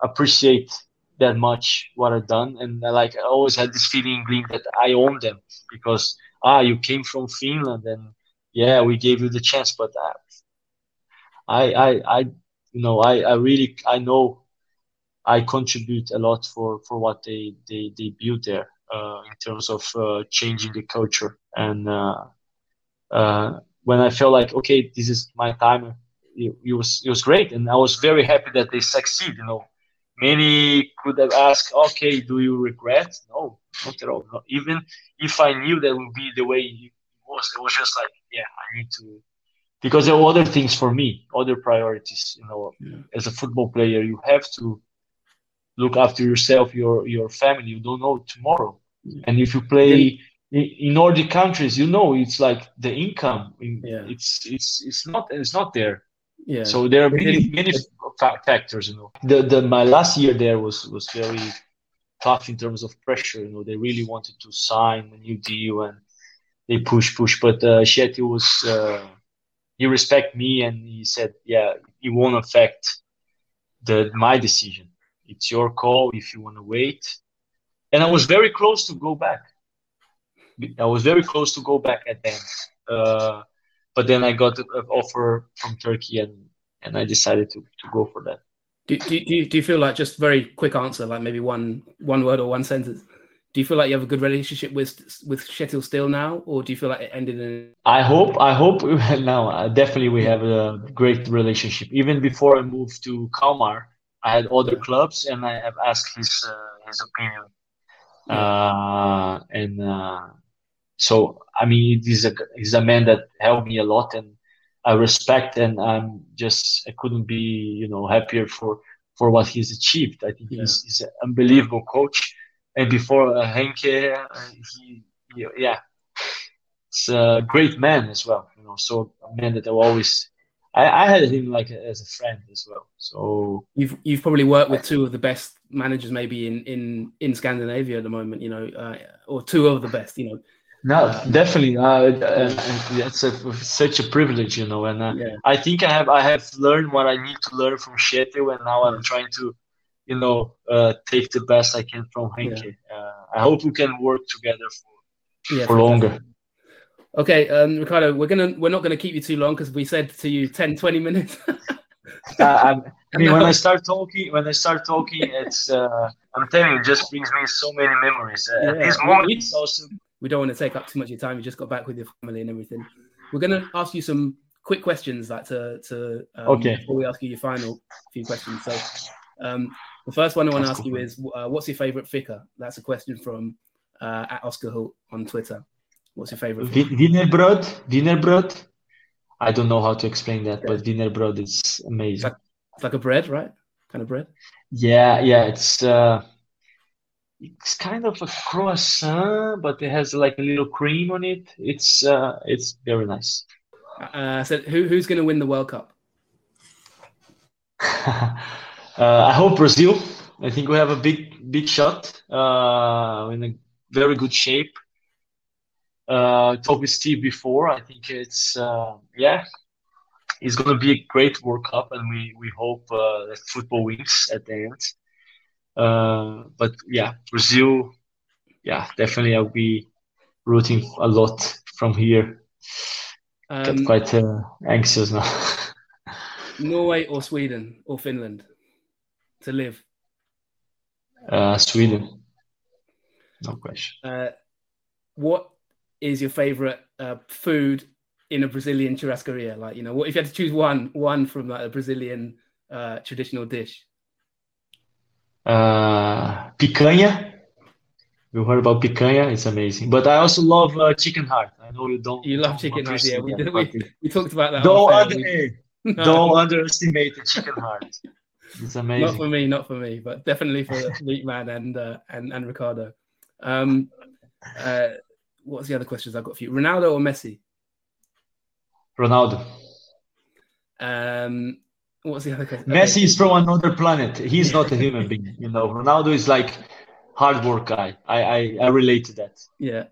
appreciate that much what I've done. And I always had this feeling in Glimt that I own them because, you came from Finland and, yeah, we gave you the chance. But I know I contribute a lot for what they built there in terms of changing the culture. And when I felt like, okay, this is my time, it was great. And I was very happy that they succeed, Many could have asked, okay, do you regret? No, not at all. No. Even if I knew that would be the way it was, it was just like, yeah, I need to. Because there were other things for me, other priorities, As a football player, you have to look after yourself, your family. You don't know tomorrow. Yeah. And if you play in Nordic countries, it's like the income. Yeah. It's not there. Yeah. So there are many factors, My last year there was very tough in terms of pressure. They really wanted to sign a new deal and they push. But Kjetil was. He respect me, and he said, "Yeah, it won't affect my decision. It's your call if you want to wait." And I was very close to go back. At then, but then I got an offer from Turkey, and I decided to go for that. Do you feel like, just very quick answer, like maybe one word or one sentence? Do you feel like you have a good relationship with Kjetil still now, or do you feel like it ended in? I hope now. Definitely, we have a great relationship. Even before I moved to Kalmar, I had other clubs, and I have asked his opinion. So I mean, he's a man that helped me a lot, and I respect, and I couldn't be happier for what he's achieved. I think he's an unbelievable coach. And before Henke, it's a great man as well. So a man that I had him as a friend as well. So you've probably worked with two of the best managers maybe in Scandinavia at the moment, or two of the best, No, definitely. That's such a privilege, And I think I have learned what I need to learn from Kjetil, and now I'm trying to. Take the best I can from Henke. Yeah. I hope we can work together for longer. Okay, Ricardo, we're not gonna keep you too long because we said to you 10, 20 minutes. When I start talking, it's I'm telling you, it just brings me so many memories. These moments also. We don't want to take up too much of your time. You just got back with your family and everything. We're gonna ask you some quick questions, before we ask you your final few questions. So. The first one I want to ask you is, what's your favorite flicker? That's a question from at Oscar Holt on Twitter. What's your favorite? Wienerbröd. I don't know how to explain that, but Wienerbröd is amazing. It's like a bread, right? Kind of bread. Yeah. It's kind of a croissant, but it has a little cream on it. It's very nice. So who's going to win the World Cup? I hope Brazil. I think we have a big shot. In a very good shape. Talked with Steve before. I think it's going to be a great World Cup, and we hope that football wins at the end. But yeah, Brazil. Yeah, definitely. I'll be rooting a lot from here. Get quite anxious now. Norway or Sweden or Finland. To live? Sweden. No question. What is your favorite food in a Brazilian churrascaria? What if you had to choose one from a Brazilian traditional dish? Picanha. You heard about picanha? It's amazing. But I also love chicken heart. I know you don't. You love chicken heart, yeah. We talked about that. Don't underestimate the chicken heart. It's amazing. Not for me, but definitely for Luke Man and Ricardo. What's the other questions I've got for you? Ronaldo or Messi? Ronaldo. What's the other question? Messi is from another planet. He's not a human being. Ronaldo is hard work guy. I relate to that. Yeah.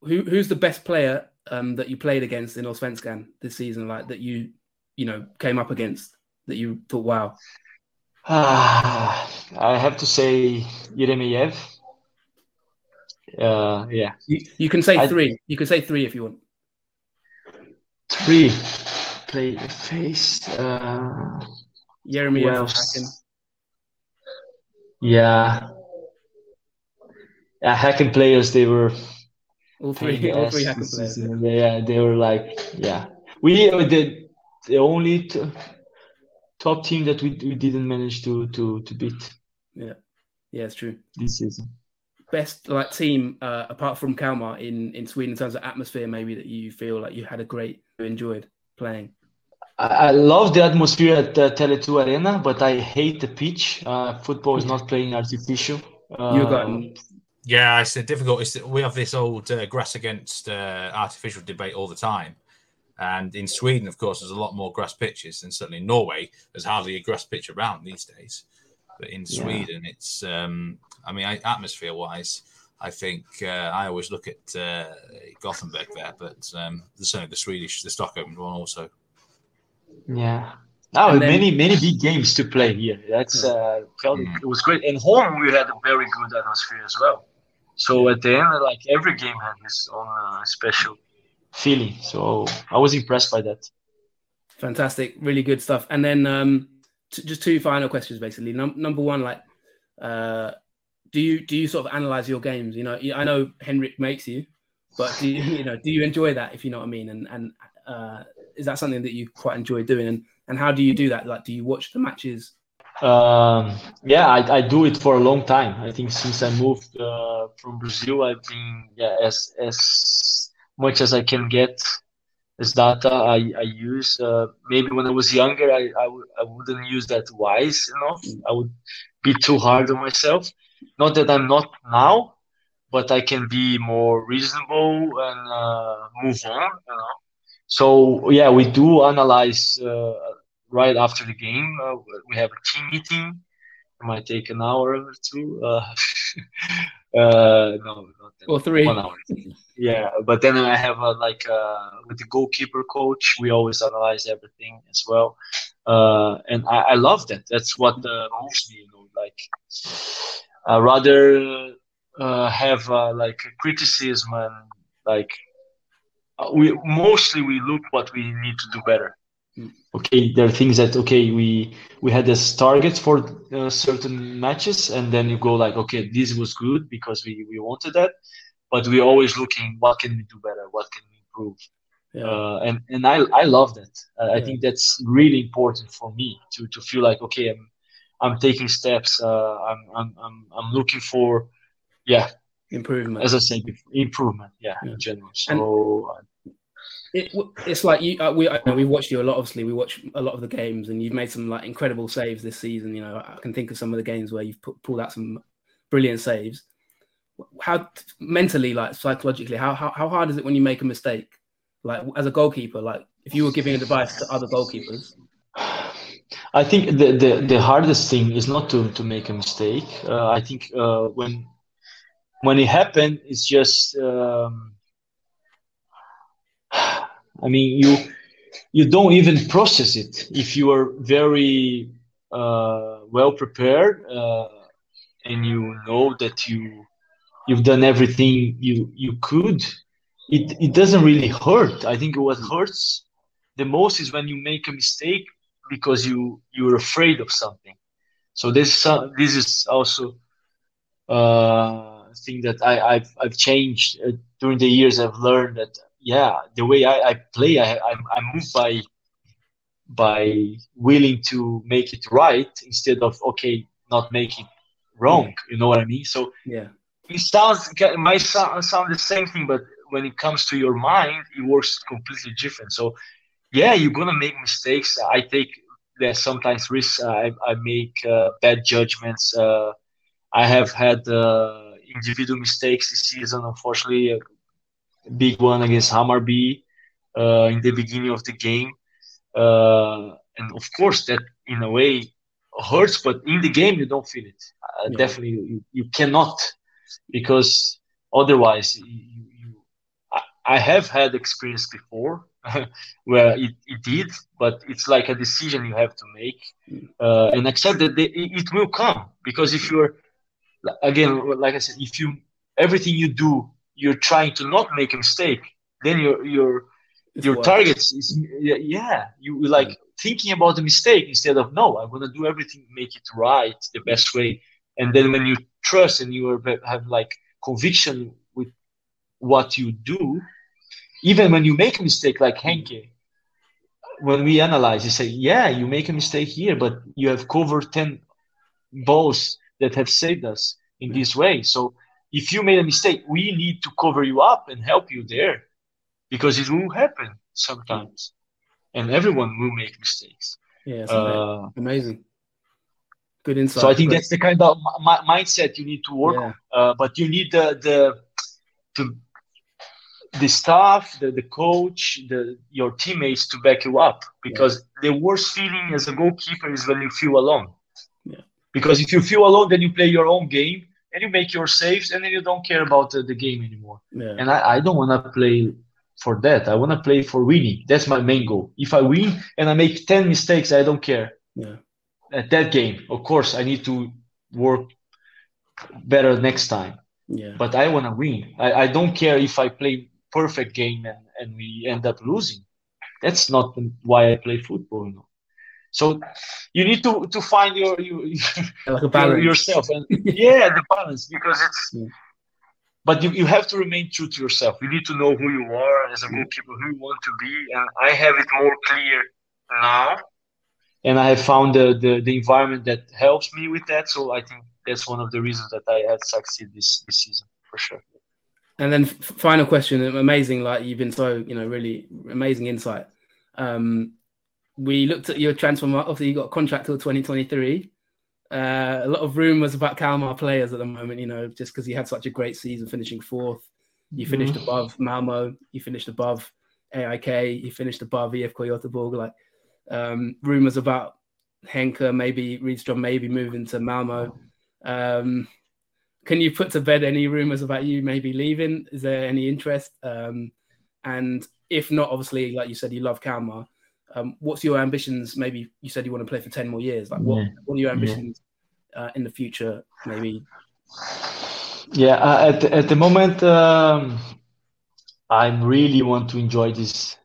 Who's the best player that you played against in Allsvenskan this season? That you came up against? that you thought, wow? I have to say Jeremy Else. Yeah. You can say three. You can say three if you want. Three. Play the face. Jeremy Else. Yeah. Hacking players, they were all three hacking players. Yeah, they were like, yeah. We were the only top team that we didn't manage to beat. Yeah, yeah, it's true. This season, best like team apart from Kalmar in Sweden in terms of atmosphere, maybe that you feel like you had enjoyed playing. I love the atmosphere at Tele2 Arena, but I hate the pitch. Football is not playing artificial. Yeah, it's difficult. We have this old grass against artificial debate all the time. And in Sweden, of course, there's a lot more grass pitches. And certainly in Norway, there's hardly a grass pitch around these days. But in Sweden, it's, atmosphere-wise, I think I always look at Gothenburg there. But there's certainly the Stockholm one also. Yeah. Now many big games to play here. That's it was great. In home, we had a very good atmosphere as well. So at the end, like every game had its own special feeling. So I was impressed by that. Fantastic, really good stuff. And then just two final questions, basically. Number one, like, do you sort of analyze your games? You know, I know Henrik makes you, but do you enjoy that? If you know what I mean, and is that something that you quite enjoy doing? And how do you do that? Like, do you watch the matches? I do it for a long time. I think since I moved from Brazil, I've been as much as I can get as data I use. Maybe when I was younger, I wouldn't use that wise enough. I would be too hard on myself. Not that I'm not now, but I can be more reasonable and move on, you know. So, yeah, we do analyze right after the game. We have a team meeting. It might take an hour or two. No, not that. Or 1 hour. Yeah, but then I have with the goalkeeper coach, we always analyze everything as well. And I love that. That's what moves me, I rather have, a criticism and, we look what we need to do better. Okay, there are things that we had this target for certain matches, and then you go this was good because we wanted that, but we're always looking what can we do better, what can we improve. And I love that. I think that's really important for me to feel I'm taking steps. I'm looking for improvement. As I said before, improvement, in general. So it's like you. We watched you a lot. Obviously, we watch a lot of the games, and you've made some incredible saves this season. You know, I can think of some of the games where you've pulled out some brilliant saves. How mentally, psychologically, how hard is it when you make a mistake? As a goalkeeper, if you were giving advice to other goalkeepers. I think the hardest thing is not to make a mistake. I think when it happened, it's just you don't even process it. If you are very well prepared and you know that you've done everything you could, it doesn't really hurt. I think what hurts the most is when you make a mistake because you're afraid of something. So this is also. Thing that I've changed during the years. I've learned that the way I play, I move by willing to make it right instead of not making wrong. You know what I mean? So it might sound the same thing, but when it comes to your mind, it works completely different. So you're gonna make mistakes. I take there's sometimes risks. I make bad judgments. I have had individual mistakes this season, unfortunately, a big one against Hammarby in the beginning of the game. And of course, that in a way hurts, but in the game, you don't feel it. Definitely, you cannot, because otherwise, I have had experience before where it did, but it's like a decision you have to make and accept that it will come. Because if you're, again, like I said, if you everything you do, you're trying to not make a mistake, then your targets is you like thinking about the mistake instead of I'm gonna do everything, make it right the best way. And then when you trust and you have like conviction with what you do, even when you make a mistake, like Henke, when we analyze, you say, yeah, you make a mistake here, but you have covered 10 balls that have saved us in this way. So if you made a mistake, we need to cover you up and help you there, because it will happen sometimes, and everyone will make mistakes. Yeah, amazing. Good insight. So I think that's the kind of mindset you need to work on. But you need the staff, the coach, your teammates to back you up, because the worst feeling as a goalkeeper is when you feel alone. Yeah. Because if you feel alone, then you play your own game and you make your saves, and then you don't care about the game anymore. Yeah. And I don't want to play for that. I want to play for winning. That's my main goal. If I win and I make 10 mistakes, I don't care. Yeah. At that game, of course, I need to work better next time. Yeah. But I want to win. I don't care if I play perfect game and we end up losing. That's not why I play football. No. So you need to find your balance yourself. And, the balance, because it's. Yeah. But you have to remain true to yourself. You need to know who you are as a goalkeeper, who you want to be, and I have it more clear now. And I have found the environment that helps me with that. So I think that's one of the reasons that I had succeeded this season, for sure. And then final question, amazing. Like, you've been so, really amazing insight. We looked at your transfer market. Obviously, you got a contract till 2023. A lot of rumours about Kalmar players at the moment, just because you had such a great season, finishing fourth. You finished above Malmö. You finished above AIK. You finished above EFK Göteborg, rumours about Henke, maybe Rydström, maybe moving to Malmö. Can you put to bed any rumours about you maybe leaving? Is there any interest? And if not, obviously, like you said, you love Kalmar. What's your ambitions? Maybe you said you want to play for 10 more years. What are your ambitions in the future, maybe? Yeah, at the moment, I really want to enjoy this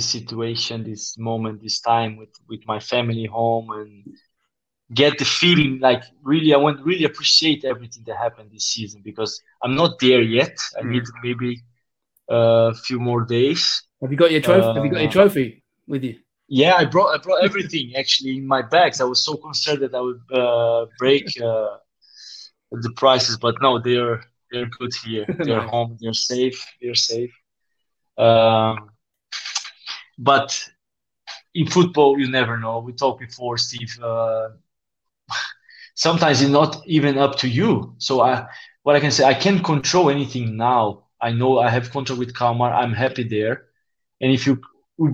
situation, this moment, this time with my family home, and get the feeling like really, I want to really appreciate everything that happened this season, because I'm not there yet. I need maybe a few more days. Have you got your trophy? With you? Yeah, I brought everything actually in my bags. I was so concerned that I would break the prices, but no, they're good here. They're home. They're safe. But in football, you never know. We talked before, Steve. Sometimes it's not even up to you. So what I can say, I can't control anything now. I know I have control with Kalmar. I'm happy there. And if you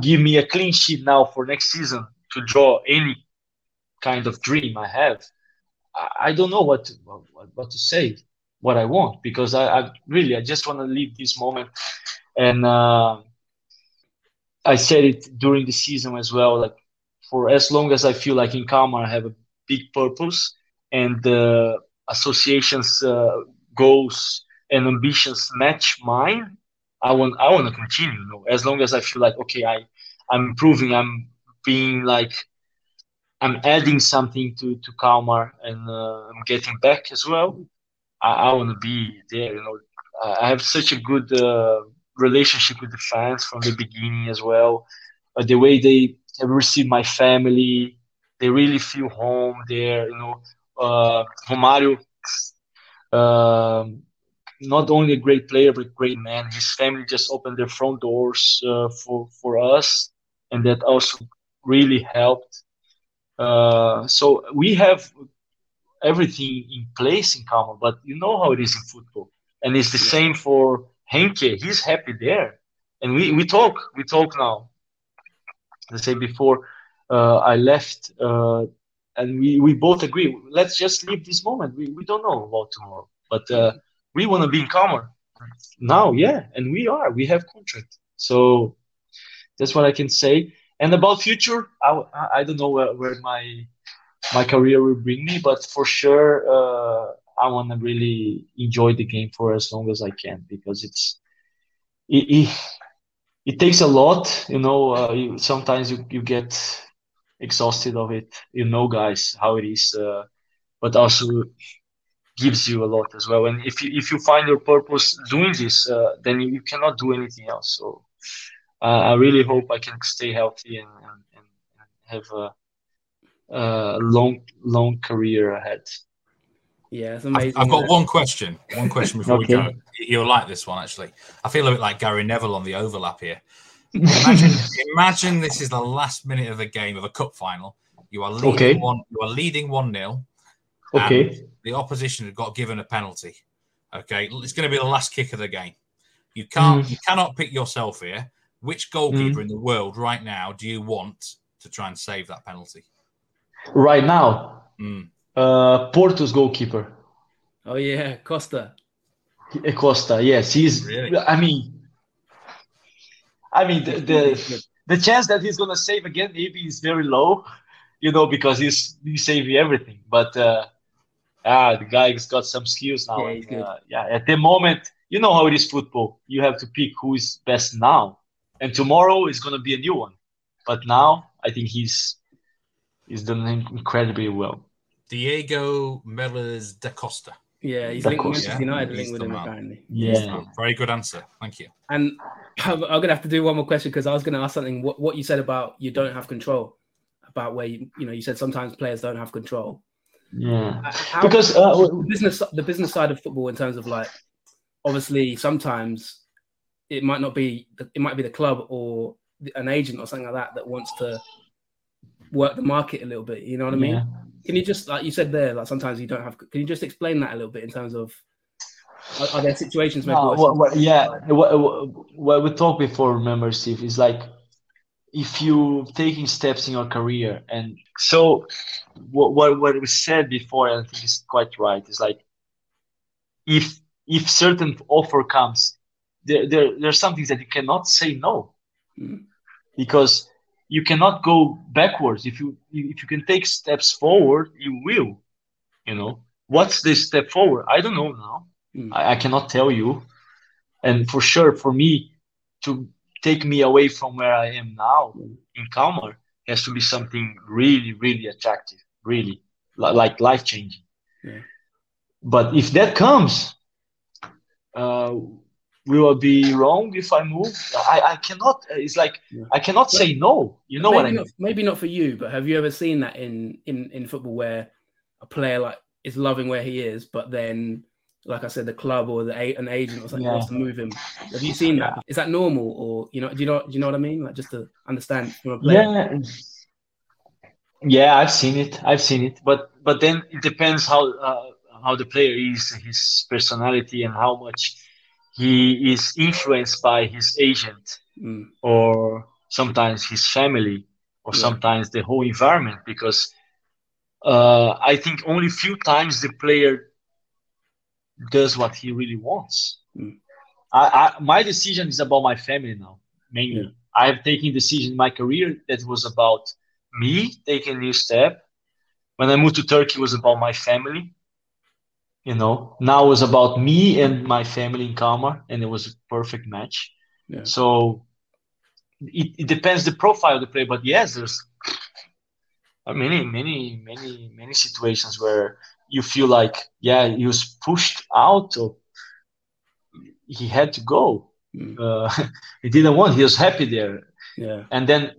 give me a clean sheet now for next season to draw any kind of dream I have, I don't know what to say, what I want, because I really just want to live this moment. And I said it during the season as well, like, for as long as I feel like in Kalmar I have a big purpose, and the association's goals and ambitions match mine, I want to continue. As long as I feel like, okay, I'm improving, I'm being like, I'm adding something to Kalmar, and I'm getting back as well. I want to be there. I have such a good relationship with the fans from the beginning as well. The way they have received my family, they really feel home there. Romario. Not only a great player, but a great man. His family just opened their front doors for us, and that also really helped. So we have everything in place in Kalmar, but you know how it is in football. And it's the same for Henke. He's happy there. And we talk now. As I said before, I left, and we both agree. Let's just leave this moment. We don't know about tomorrow, but we want to be in Kalmar now, and we have contract. So That's what I can say. And about future, I don't know where my career will bring me, but for sure, I want to really enjoy the game for as long as I can, because it takes a lot, you know. Sometimes you get exhausted of it, you know, guys, how it is, but also gives you a lot as well. And if you find your purpose doing this, then you cannot do anything else. So I really hope I can stay healthy and have a long career ahead. Yeah, it's amazing. I've got one question before okay. We go. You'll like this one, actually. I feel a bit like Gary Neville on the overlap here. Imagine this is the last minute of a game of a cup final. You are leading okay. 1-0. Okay. And the opposition have got given a penalty. Okay, it's going to be the last kick of the game. You can't, you cannot pick yourself here. Which goalkeeper in the world right now do you want to try and save that penalty? Right now, Porto's goalkeeper. Oh yeah, Costa. Costa, yes, he's. Really? I mean the chance that he's gonna save again maybe is very low, you know, because he's saving everything. But the guy's got some skills now. Yeah, and, at the moment, you know how it is football. You have to pick who is best now, and tomorrow is gonna be a new one. But now I think he's done incredibly well. Diego Melis de Costa. Yeah, he's linked with United. He's linked with him, apparently. Yeah, very good answer. Thank you. And I'm gonna have to do one more question, because I was gonna ask something. What you said about you don't have control, about where you said sometimes players don't have control. Yeah, because the business side of football, in terms of, like, obviously sometimes it might not be the club or an agent or something like that wants to work the market a little bit. You know what I mean? Yeah. Can you just, like you said there, like sometimes you don't have, can you just explain that a little bit in terms of, are there situations maybe? What we talked before, remember, Steve, is like, if you're taking steps in your career, and so what we said before, and I think it's quite right, is like, if certain offer comes, there are some things that you cannot say no, because you cannot go backwards. If you can take steps forward, you will. You know, what's this step forward? I don't know now. I cannot tell you. And for sure, for me to take me away from where I am now in Kalmar has to be something really, really attractive, really like life changing. Yeah. But if that comes, will I be wrong if I move? I cannot. It's like, yeah. I cannot say no. You know what I mean? Maybe not for you, but have you ever seen that in football, where a player like is loving where he is, but then, like I said, the club or an agent or something wants to move him? Have you seen that? Is that normal, or do you know what I mean? Like, just to understand from a player. Yeah, I've seen it. But then it depends how the player is, his personality, and how much he is influenced by his agent or sometimes his family or sometimes the whole environment, because I think only few times the player does what he really wants. My decision is about my family now, mainly. Yeah. I have taken decision in my career that was about me taking a new step. When I moved to Turkey, it was about my family. You know, now it was about me and my family in Kalmar, and it was a perfect match. Yeah. So it depends the profile of the player, but yes, there's many situations where you feel like, he was pushed out, or he had to go. He didn't want. He was happy there. Yeah. And then,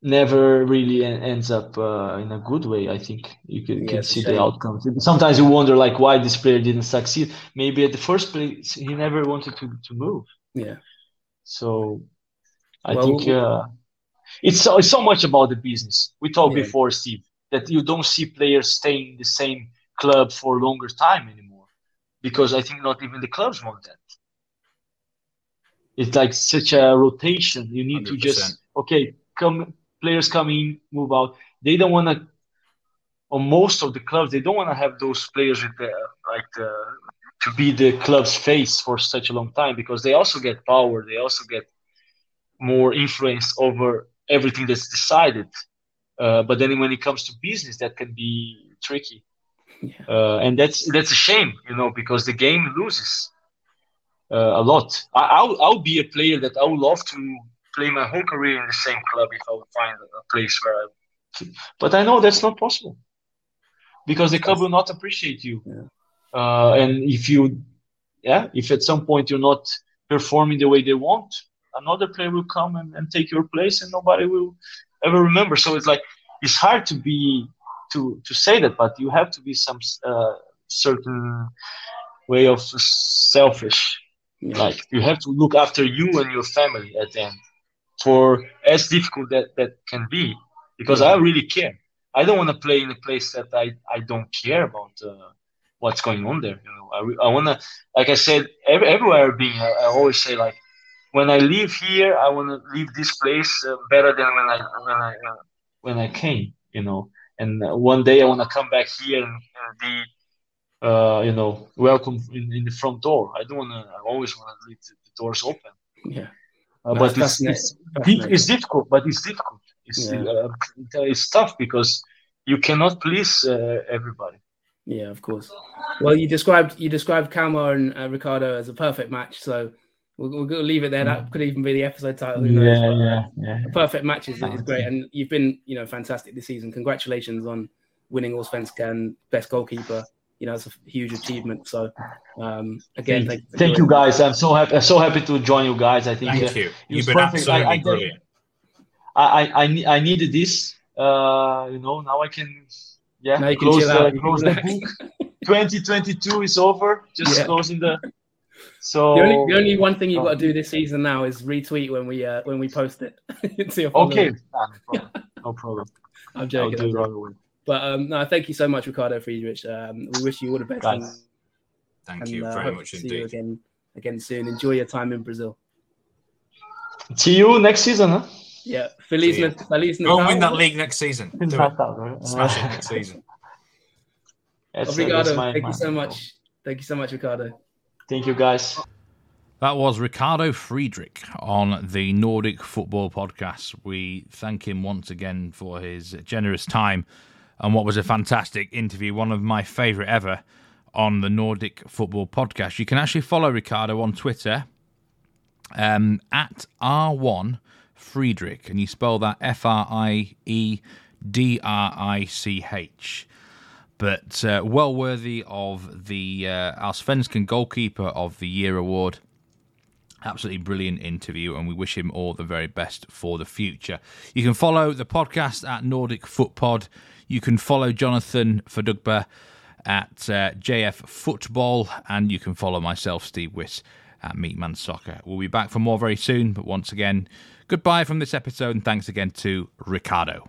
never really ends up in a good way. I think you can see the outcomes. Sometimes you wonder, like, why this player didn't succeed. Maybe at the first place he never wanted to move. Yeah. So I think it's so much about the business. We talked before, Steve, that you don't see players staying in the same club for a longer time anymore, because I think not even the clubs want that. It's like such a rotation. You need 100%. To just players come in, move out. They don't want to, or most of the clubs, they don't want to have those players with the to be the club's face for such a long time, because they also get power, they also get more influence over everything that's decided. But then when it comes to business, that can be tricky. Yeah. And that's a shame, you know, because the game loses a lot. I'll be a player that I would love to play my whole career in the same club if I would find a place where but I know that's not possible, because the club will not appreciate you. Yeah. And if at some point you're not performing the way they want, another player will come and take your place, and nobody will ever remember. So it's like, it's hard to say that, but you have to be some certain way of selfish. Yeah. Like, you have to look after you and your family at the end, for as difficult that can be, because I really care. I don't want to play in a place that I don't care about what's going on there. You know, I want to, like I said, everywhere I've been, I always say, like, when I leave here, I want to leave this place better than when I came, you know. And one day I want to come back here and be, you know, welcome in the front door. I always want to leave the doors open. Yeah. But it's difficult, It's, it's tough, because you cannot please everybody. Yeah, of course. Well, you described Kalmar and Ricardo as a perfect match, so we'll leave it there. That could even be the episode title. Who knows? A perfect match is great, and you've been, you know, fantastic this season. Congratulations on winning Allsvenskan best goalkeeper. You know, it's a huge achievement. So again, thank you guys. I'm so happy. I'm so happy to join you guys. I think thank you. You've been absolutely brilliant. I needed this. You know, now I can. Yeah, now close the book. 2022 is over. Just closing the. So the only one thing you've got to do this season now is retweet when we post it. Okay, no problem. I'm joking. I'll do it away. But no, thank you so much, Ricardo Friedrich. We wish you all the best. Guys, thank you very much indeed. See you again soon. Enjoy your time in Brazil. See you next season, huh? Yeah, Feliz Natal. Go and win that league next season. Do it. Smash it next season. Obrigado. Thank you so much. Thank you so much, Ricardo. Thank you, guys. That was Ricardo Friedrich on the Nordic Football Podcast. We thank him once again for his generous time and what was a fantastic interview, one of my favourite ever on the Nordic Football Podcast. You can actually follow Ricardo on Twitter at R1 Friedrich, and you spell that Friedrich. But well worthy of the Allsvenskan Goalkeeper of the Year award. Absolutely brilliant interview, and we wish him all the very best for the future. You can follow the podcast at Nordic Footpod. You can follow Jonathan Fedugba at JF Football, and you can follow myself, Steve Wiss, at Meatman Soccer. We'll be back for more very soon, but once again, goodbye from this episode, and thanks again to Ricardo.